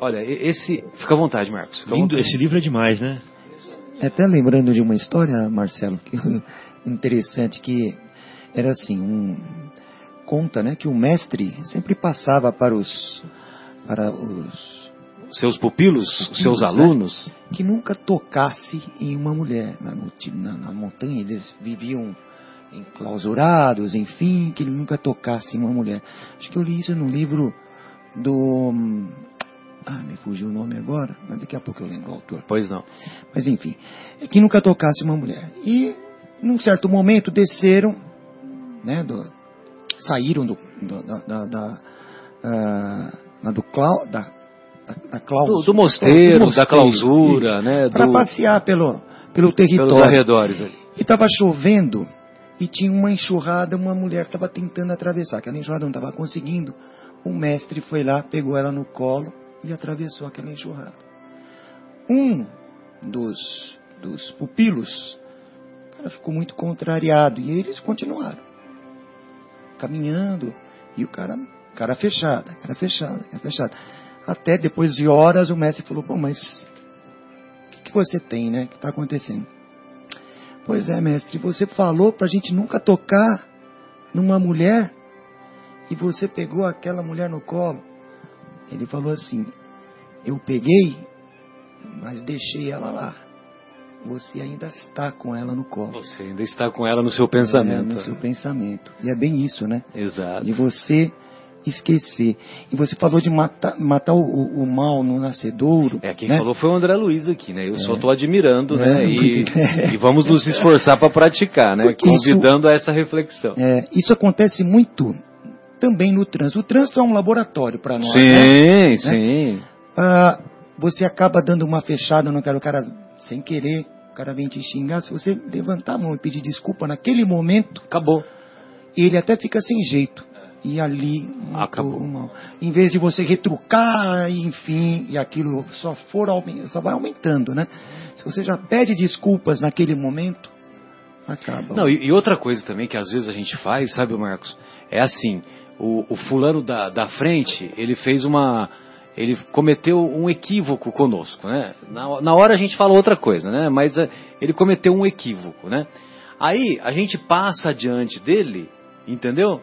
Olha, esse... Fica à vontade, Marcos. Lindo, esse livro é demais, né? Até lembrando de uma história, Marcelo, que interessante, que era assim, conta, né, que o mestre sempre passava para os seus pupilos, os seus alunos, né, que nunca tocasse em uma mulher. Na montanha eles viviam enclausurados, enfim, que ele nunca tocasse em uma mulher. Acho que eu li isso num livro do... me fugiu o nome agora, mas daqui a pouco eu lembro o autor. Pois não. Mas enfim, que nunca tocasse uma mulher. E num certo momento desceram, né, saíram do mosteiro, da clausura, né, para passear pelo território, pelos arredores ali. E estava chovendo e tinha uma enxurrada, uma mulher estava tentando atravessar, aquela enxurrada não estava conseguindo. O mestre foi lá, pegou ela no colo e atravessou aquela enxurrada. Um dos pupilos, o cara ficou muito contrariado, e eles continuaram caminhando, e o cara fechada, cara fechada. Até depois de horas o mestre falou: pô, mas o que você tem, né? O que está acontecendo? Pois é, mestre, você falou para a gente nunca tocar numa mulher, e você pegou aquela mulher no colo. Ele falou assim: eu peguei, mas deixei ela lá. Você ainda está com ela no colo. Você ainda está com ela no seu pensamento. No seu pensamento. E é bem isso, né? Exato. De você esquecer. E você falou de matar o mal no nascedouro. Quem falou foi o André Luiz aqui, né? Eu só estou admirando, né? E vamos nos esforçar para praticar, né? Porque convidando a essa reflexão. Isso acontece muito também no trânsito. O trânsito é um laboratório para nós. Sim. Você acaba dando uma fechada no cara, o cara sem querer, o cara vem te xingar. Se você levantar a mão e pedir desculpa naquele momento, acabou. Ele até fica sem jeito. E ali acabou. Em vez de você retrucar, enfim, e aquilo só vai aumentando, né? Se você já pede desculpas naquele momento, acaba. Não, e outra coisa também que às vezes a gente faz, sabe, Marcos? É assim. O fulano da frente, ele cometeu um equívoco conosco, né? Na hora a gente fala outra coisa, né? Mas ele cometeu um equívoco, né? Aí a gente passa adiante dele, entendeu?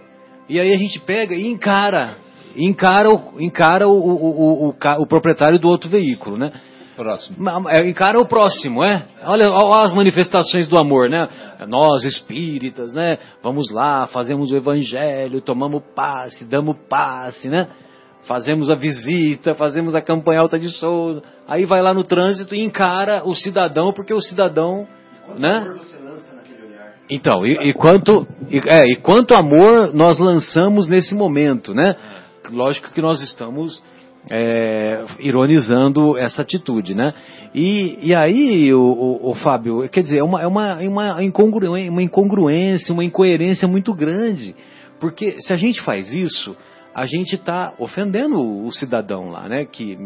E aí a gente pega e encara o proprietário do outro veículo, né? Próximo. Encara o próximo, é? Olha as manifestações do amor, né? Nós, espíritas, né? Vamos lá, fazemos o evangelho, tomamos passe, damos passe, né? Fazemos a visita, fazemos a campanha alta de Souza. Aí vai lá no trânsito e encara o cidadão, porque o cidadão... Quanto, né, amor você lança naquele olhar? Então, quanto amor nós lançamos nesse momento, né? Lógico que nós estamos... ironizando essa atitude, né? E aí, o Fábio, quer dizer, é uma incongruência, uma incoerência muito grande, porque se a gente faz isso, a gente está ofendendo o cidadão lá, né? Que,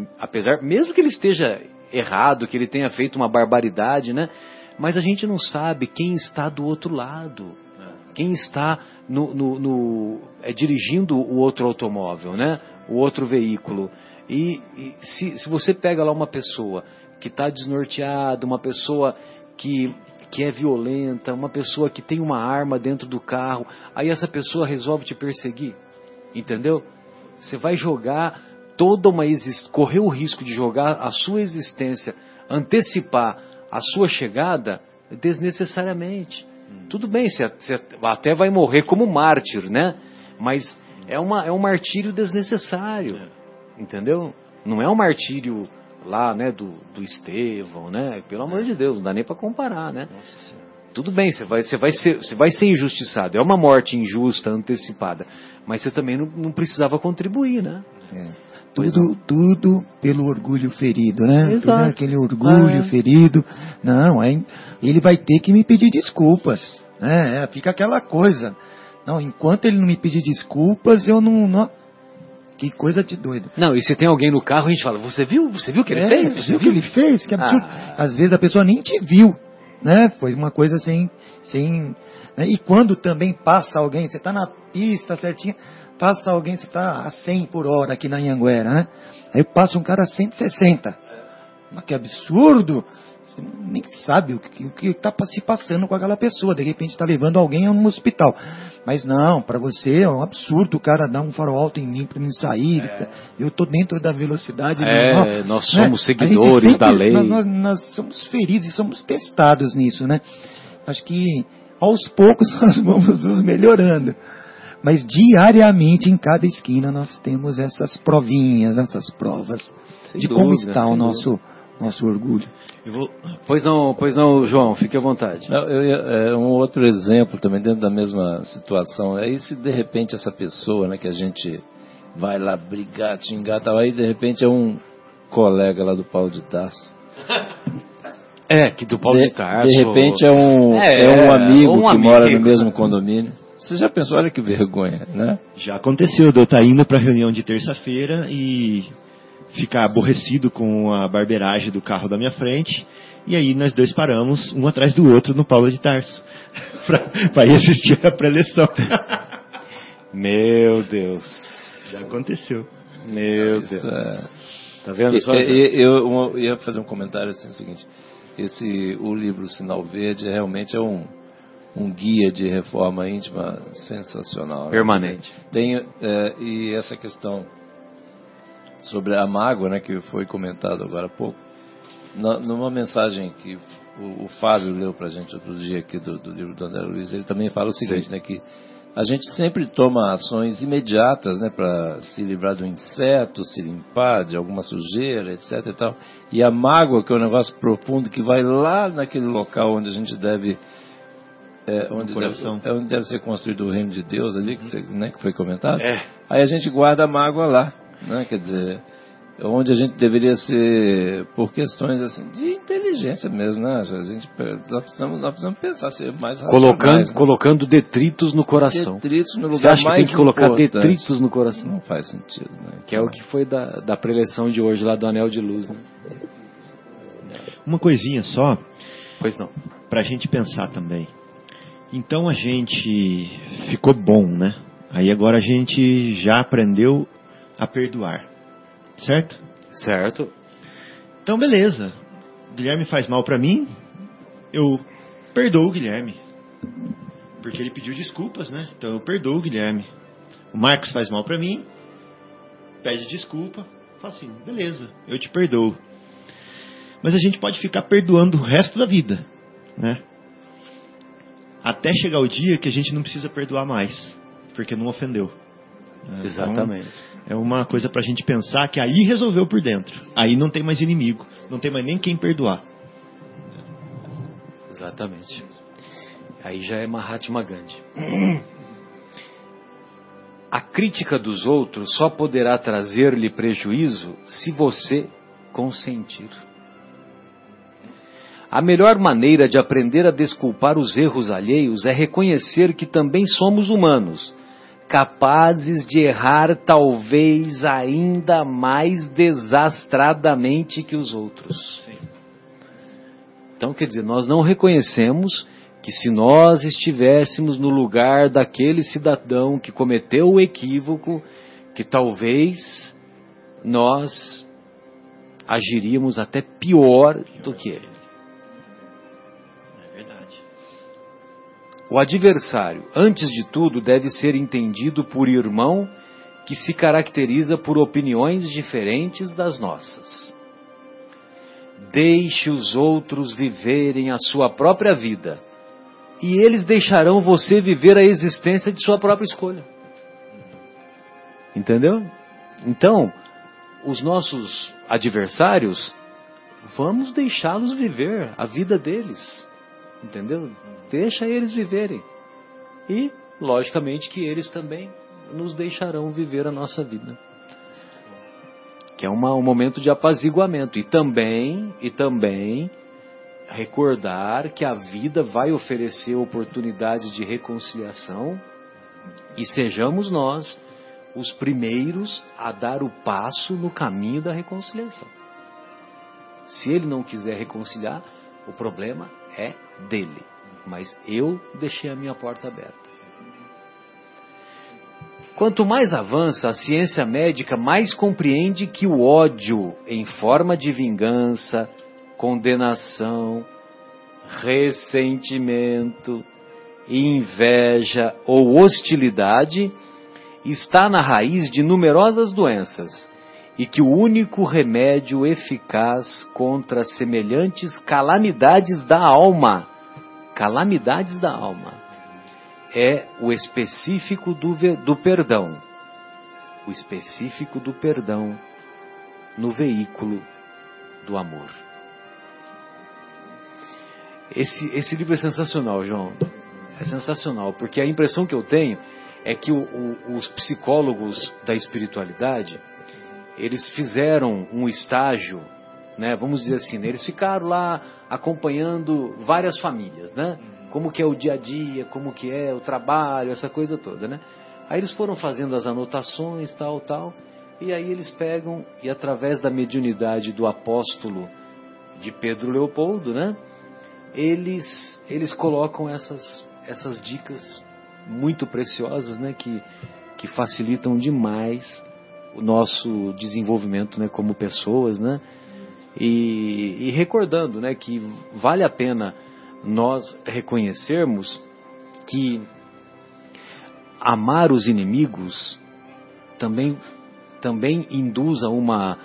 mesmo que ele esteja errado, que ele tenha feito uma barbaridade, né? Mas a gente não sabe quem está do outro lado, quem está dirigindo o outro automóvel, né? O outro veículo. E se você pega lá uma pessoa que está desnorteada, uma pessoa que é violenta, uma pessoa que tem uma arma dentro do carro, aí essa pessoa resolve te perseguir, entendeu? Você vai jogar correr o risco de jogar a sua existência, antecipar a sua chegada desnecessariamente. Tudo bem, você até vai morrer como mártir, né? Mas é um martírio desnecessário, entendeu? Não é um martírio lá, né, do Estevão, né? Pelo amor de Deus, não dá nem para comparar, né? Tudo bem, você vai ser injustiçado, é uma morte injusta, antecipada, mas você também não precisava contribuir, né? Tudo pelo orgulho ferido, né? Exato. Tudo aquele orgulho ferido. Não, aí ele vai ter que me pedir desculpas. Né? Fica aquela coisa. Não, enquanto ele não me pedir desculpas, eu não... Que coisa de doido. Não, e se tem alguém no carro, a gente fala, você viu o que ele fez? Você viu o que ele fez? Que absurdo. Às vezes a pessoa nem te viu, né? Foi uma coisa sem né? E quando também passa alguém, você está na pista certinha, passa alguém, você está a 100 por hora aqui na Anhanguera, né? Aí passa um cara a 160. Mas que absurdo! Você nem sabe o que está se passando com aquela pessoa. De repente está levando alguém a um hospital. Mas não, para você é um absurdo o cara dar um farol alto em mim para me sair. Eu estou dentro da velocidade normal. Nós somos seguidores da lei. Nós somos feridos e somos testados nisso, né? Acho que aos poucos nós vamos nos melhorando. Mas diariamente em cada esquina nós temos essas provinhas, essas provas sem de dúvida, como está o nosso orgulho. Pois não, João, fique à vontade. Um outro exemplo também dentro da mesma situação. Aí se de repente essa pessoa, né, que a gente vai lá brigar, xingar e tal, aí de repente é um colega lá do Paulo de Tarso. Que do Paulo de Tarso. De repente é um amigo que mora no mesmo condomínio. Você já pensou, olha que vergonha, né? Já aconteceu, eu estar indo para a reunião de terça-feira e... ficar aborrecido com a barbeiragem do carro da minha frente, e aí nós dois paramos, um atrás do outro, no Paulo de Tarso, para ir assistir a preleção. Meu Deus. Já aconteceu. Meu Deus. Tá vendo só? Eu ia fazer um comentário assim, o seguinte, o livro Sinal Verde realmente é um guia de reforma íntima sensacional. Permanente. Né? E essa questão... sobre a mágoa, né, que foi comentado agora há pouco, numa mensagem que o Fábio leu para a gente outro dia aqui do livro do André Luiz, ele também fala o seguinte, né, que a gente sempre toma ações imediatas, né, para se livrar do inseto, se limpar de alguma sujeira, etc. e tal. E a mágoa, que é um negócio profundo, que vai lá naquele local onde a gente deve... onde deve ser construído o reino de Deus, ali, que foi comentado. Aí a gente guarda a mágoa lá. Né? Quer dizer, onde a gente deveria ser, por questões assim, de inteligência mesmo, né? A gente, nós precisamos pensar, ser mais racionais. Colocando detritos no coração. Detritos no lugar mais importante. Você acha que tem que colocar detritos no coração? Não faz sentido. Né? Que é o que foi da preleção de hoje lá do Anel de Luz. Né? Uma coisinha só, pois não, para a gente pensar também. Então a gente ficou bom, né? Aí agora a gente já aprendeu a perdoar, certo? Certo. Então, beleza. O Guilherme faz mal pra mim, eu perdoo o Guilherme. Porque ele pediu desculpas, né? Então, eu perdoo o Guilherme. O Marcos faz mal pra mim, pede desculpa, fala assim, beleza, eu te perdoo. Mas a gente pode ficar perdoando o resto da vida, né? Até chegar o dia que a gente não precisa perdoar mais, porque não ofendeu. Exatamente. Então, é uma coisa pra gente pensar que aí resolveu por dentro. Aí não tem mais inimigo, não tem mais nem quem perdoar. Exatamente. Aí já é Mahatma Gandhi. A crítica dos outros só poderá trazer-lhe prejuízo se você consentir. A melhor maneira de aprender a desculpar os erros alheios é reconhecer que também somos humanos, capazes de errar talvez ainda mais desastradamente que os outros. Sim. Então, quer dizer, nós não reconhecemos que se nós estivéssemos no lugar daquele cidadão que cometeu o equívoco, que talvez nós agiríamos até pior do que ele. O adversário, antes de tudo, deve ser entendido por irmão que se caracteriza por opiniões diferentes das nossas. Deixe os outros viverem a sua própria vida e eles deixarão você viver a existência de sua própria escolha. Entendeu? Então, os nossos adversários, vamos deixá-los viver a vida deles. Entendeu? Deixa eles viverem. E, logicamente, que eles também nos deixarão viver a nossa vida. que é um momento de apaziguamento. E também recordar que a vida vai oferecer oportunidades de reconciliação e sejamos nós os primeiros a dar o passo no caminho da reconciliação. Se ele não quiser reconciliar, o problema é dele. Mas eu deixei a minha porta aberta. Quanto mais avança a ciência médica, mais compreende que o ódio em forma de vingança, condenação, ressentimento, inveja ou hostilidade está na raiz de numerosas doenças e que o único remédio eficaz contra semelhantes calamidades da alma, é o específico do perdão no veículo do amor. Esse livro é sensacional, João. É sensacional, porque a impressão que eu tenho é que os psicólogos da espiritualidade, eles fizeram um estágio, né, vamos dizer assim, eles ficaram lá acompanhando várias famílias, né? Como que é o dia a dia, como que é o trabalho, essa coisa toda, né? Aí eles foram fazendo as anotações, tal, e aí eles pegam e através da mediunidade do apóstolo de Pedro Leopoldo, né? Eles colocam essas dicas muito preciosas, né? Que facilitam demais o nosso desenvolvimento, né? Como pessoas, né? E recordando, né? Que vale a pena nós reconhecermos que amar os inimigos também induz a uma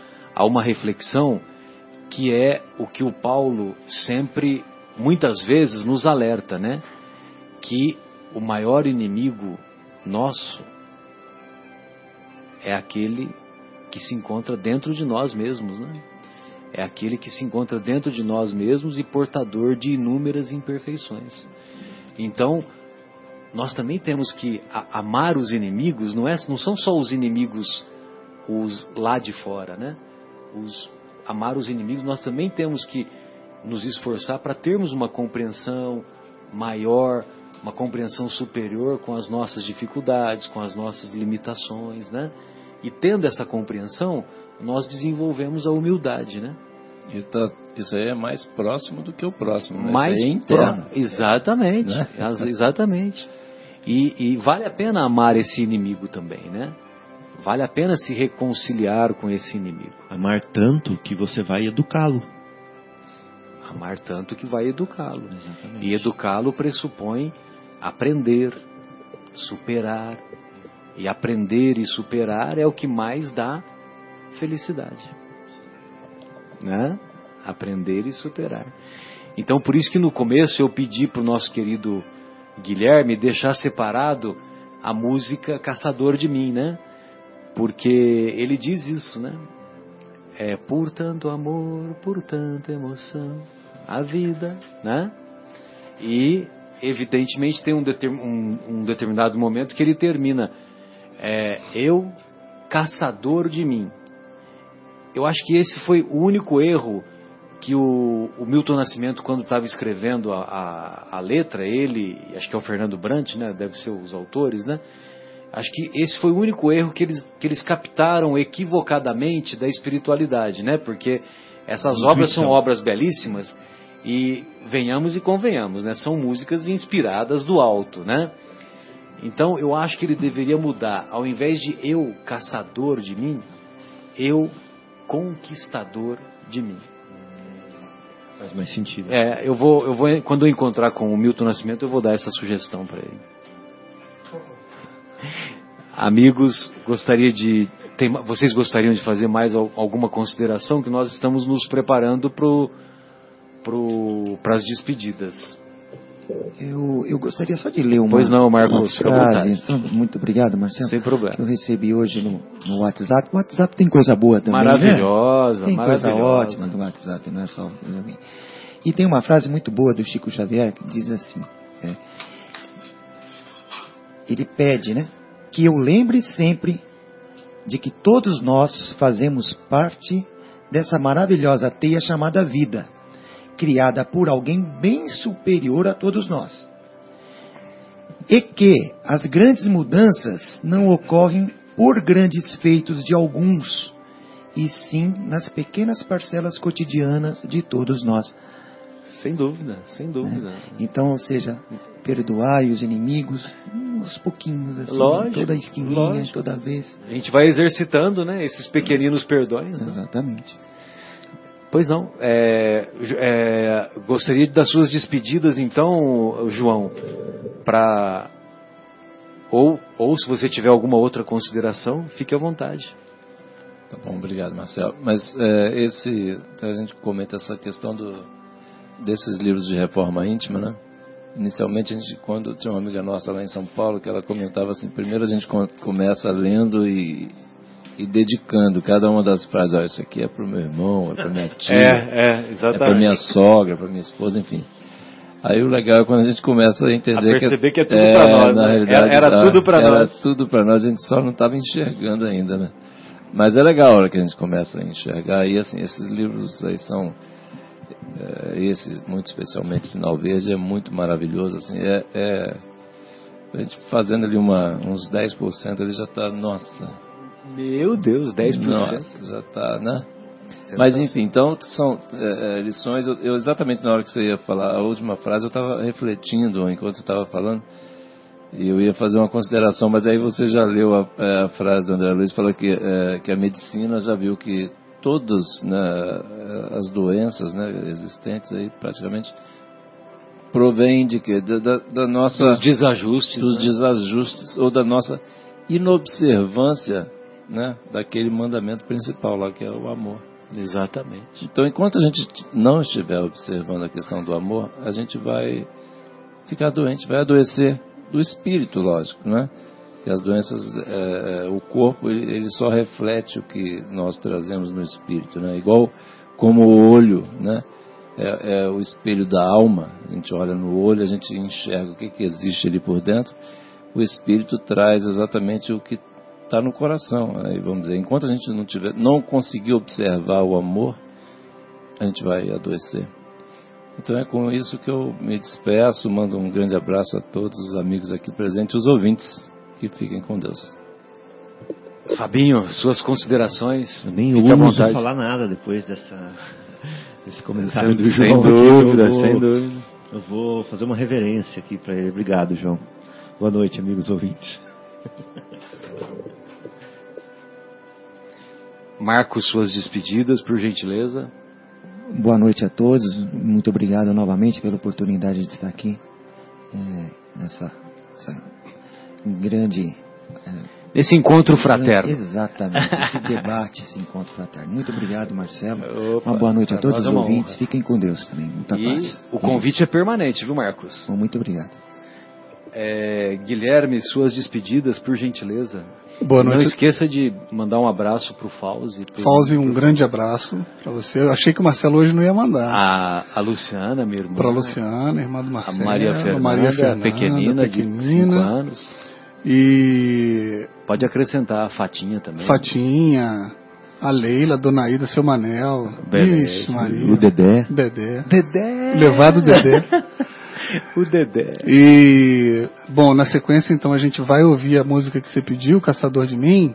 reflexão, que é o que o Paulo sempre, muitas vezes, nos alerta, né? Que o maior inimigo nosso é aquele que se encontra dentro de nós mesmos, né? É aquele que se encontra dentro de nós mesmos e portador de inúmeras imperfeições. Então, nós também temos que amar os inimigos, não são só os inimigos, os lá de fora, né? Amar os inimigos, nós também temos que nos esforçar para termos uma compreensão maior, uma compreensão superior com as nossas dificuldades, com as nossas limitações, né? E tendo essa compreensão, nós desenvolvemos a humildade, né? Isso aí é mais próximo do que o próximo, né? Mais isso aí é interno. Exatamente, né? Exatamente. E vale a pena amar esse inimigo também, né? Vale a pena se reconciliar com esse inimigo. Amar tanto que você vai educá-lo. Amar tanto que vai educá-lo. Exatamente. E educá-lo pressupõe aprender, superar. E aprender e superar é o que mais dá felicidade, né? Aprender e superar. Então, por isso que no começo eu pedi para o nosso querido Guilherme deixar separado a música Caçador de Mim, né? Porque ele diz isso, né? É por tanto amor, por tanta emoção, a vida, né? E, evidentemente, tem um determinado momento que ele termina, eu, caçador de mim. Eu acho que esse foi o único erro que o Milton Nascimento, quando estava escrevendo a letra, ele, acho que é o Fernando Brant, né? Deve ser os autores, né? Acho que esse foi o único erro que eles captaram equivocadamente da espiritualidade, né? Porque essas obras são obras belíssimas e, venhamos e convenhamos, né? São músicas inspiradas do alto, né? Então, eu acho que ele deveria mudar. Ao invés de eu, caçador de mim, eu, conquistador de mim. Faz mais sentido. Eu vou, quando eu encontrar com o Milton Nascimento, eu vou dar essa sugestão para ele. Amigos, vocês gostariam de fazer mais alguma consideração? Que nós estamos nos preparando para as despedidas. Eu gostaria só de ler uma... Pois não, Marcos, fica à vontade. Muito obrigado, Marcelo. Sem problema. Que eu recebi hoje no WhatsApp. O WhatsApp tem coisa boa também, maravilhosa, né? Tem maravilhosa. Coisa ótima do WhatsApp, não é só... E tem uma frase muito boa do Chico Xavier que diz assim... ele pede, né? Que eu lembre sempre de que todos nós fazemos parte dessa maravilhosa teia chamada vida, criada por alguém bem superior a todos nós. E que as grandes mudanças não ocorrem por grandes feitos de alguns, e sim nas pequenas parcelas cotidianas de todos nós. Sem dúvida, sem dúvida. Então, ou seja, perdoar os inimigos, uns pouquinhos, assim, lógico, toda a esquininha, lógico, toda vez. A gente vai exercitando, né, esses pequeninos perdões. Exatamente. Né? Pois não. Gostaria das suas despedidas, então, João, para... Ou se você tiver alguma outra consideração, fique à vontade. Tá bom, obrigado, Marcelo. Mas a gente comenta essa questão desses livros de reforma íntima, né? Inicialmente, quando tinha uma amiga nossa lá em São Paulo, que ela comentava assim, primeiro a gente começa lendo e dedicando cada uma das frases, ó, isso aqui é para o meu irmão, é para minha tia, é para minha sogra, é para minha esposa, enfim. Aí o legal é quando a gente começa a entender que é tudo para nós, na realidade, era tudo para nós. Era tudo para nós, a gente só não estava enxergando ainda, né? Mas é legal a hora que a gente começa a enxergar, e assim, esses livros aí são... Esse, muito especialmente Sinal Verde, é muito maravilhoso, assim, a gente fazendo ali uns 10%, ele já está, nossa, meu Deus, 10%, nossa, já está, né? Mas enfim, então são lições. Eu exatamente na hora que você ia falar a última frase, eu estava refletindo enquanto você estava falando, e eu ia fazer uma consideração, mas aí você já leu a frase do André Luiz, fala que a medicina já viu que todas, né, as doenças, né, existentes aí praticamente provém de quê? Da nossa... Dos desajustes, ou da nossa inobservância, né, daquele mandamento principal lá, que é o amor. Exatamente. Então, enquanto a gente não estiver observando a questão do amor, a gente vai ficar doente, vai adoecer do espírito, lógico, né? Que as doenças, o corpo, ele só reflete o que nós trazemos no espírito, né? Igual como o olho, né? É o espelho da alma. A gente olha no olho, a gente enxerga o que existe ali por dentro. O espírito traz exatamente o que está no coração. Aí, vamos dizer, enquanto a gente não conseguir observar o amor, a gente vai adoecer. Então é com isso que eu me despeço, mando um grande abraço a todos os amigos aqui presentes, os ouvintes. Que fiquem com Deus. Fabinho, suas considerações. Eu nem ouso falar nada depois desse comentário do João. Sem dúvida. Eu vou fazer uma reverência aqui para ele. Obrigado, João. Boa noite, amigos ouvintes. Marco, suas despedidas, por gentileza. Boa noite a todos. Muito obrigado novamente pela oportunidade de estar aqui nessa grande... Esse encontro fraterno. Exatamente, esse debate, esse encontro fraterno. Muito obrigado, Marcelo. Opa, uma boa noite a todos os ouvintes. Honra. Fiquem com Deus também. Muita paz. O convite é permanente, viu, Marcos? Muito obrigado. Guilherme, suas despedidas, por gentileza. Boa noite. Não esqueça de mandar um abraço pro Fauzi. Fauzi, um grande abraço para você. Eu achei que o Marcelo hoje não ia mandar. A Luciana, minha irmã. Para a Luciana, irmã do Marcelo. A Maria Fernanda, pequenina. De 5 anos. E pode acrescentar a Fatinha também. Fatinha, a Leila, a Dona Ida, seu Manel, Ixi, Maria, o Dedé. Levado o Dedé. O Dedé. E, bom, na sequência, então, a gente vai ouvir a música que você pediu, Caçador de Mim,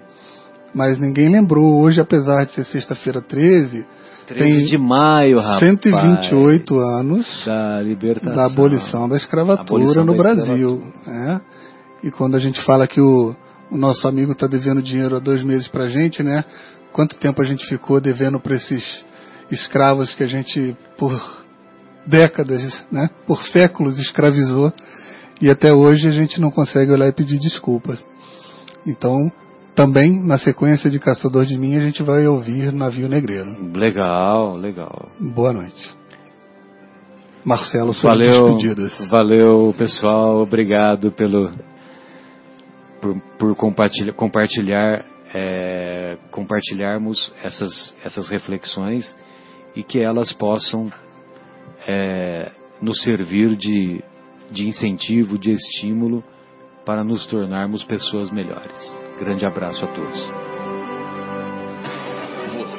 mas ninguém lembrou. Hoje, apesar de ser sexta-feira 13... 13 de maio, rapaz. 128 anos da libertação, da abolição da escravatura no Brasil. Né? E quando a gente fala que o nosso amigo está devendo dinheiro há 2 meses para a gente, né? Quanto tempo a gente ficou devendo para esses escravos que a gente, por décadas, né? Por séculos, escravizou. E até hoje a gente não consegue olhar e pedir desculpas. Então, também, na sequência de Caçador de Mim, a gente vai ouvir Navio Negreiro. Legal. Boa noite. Marcelo, suas despedidas. Valeu, pessoal. Obrigado por compartilharmos essas reflexões, e que elas possam nos servir de incentivo, de estímulo, para nos tornarmos pessoas melhores. Grande abraço a todos.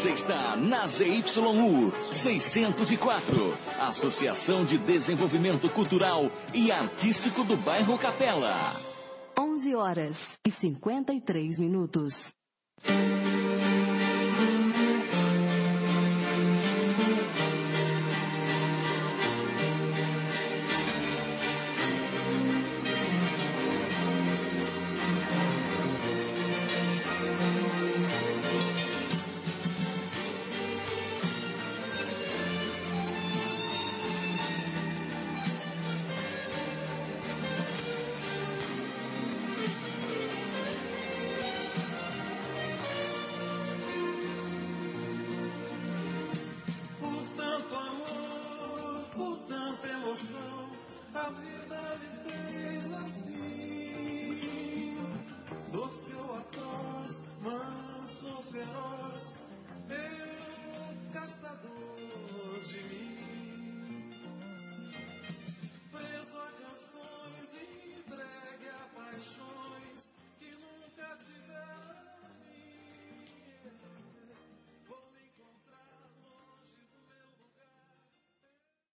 Você está na ZYU 604, Associação de Desenvolvimento Cultural e Artístico do Bairro Capela. 11 horas e 53 minutos.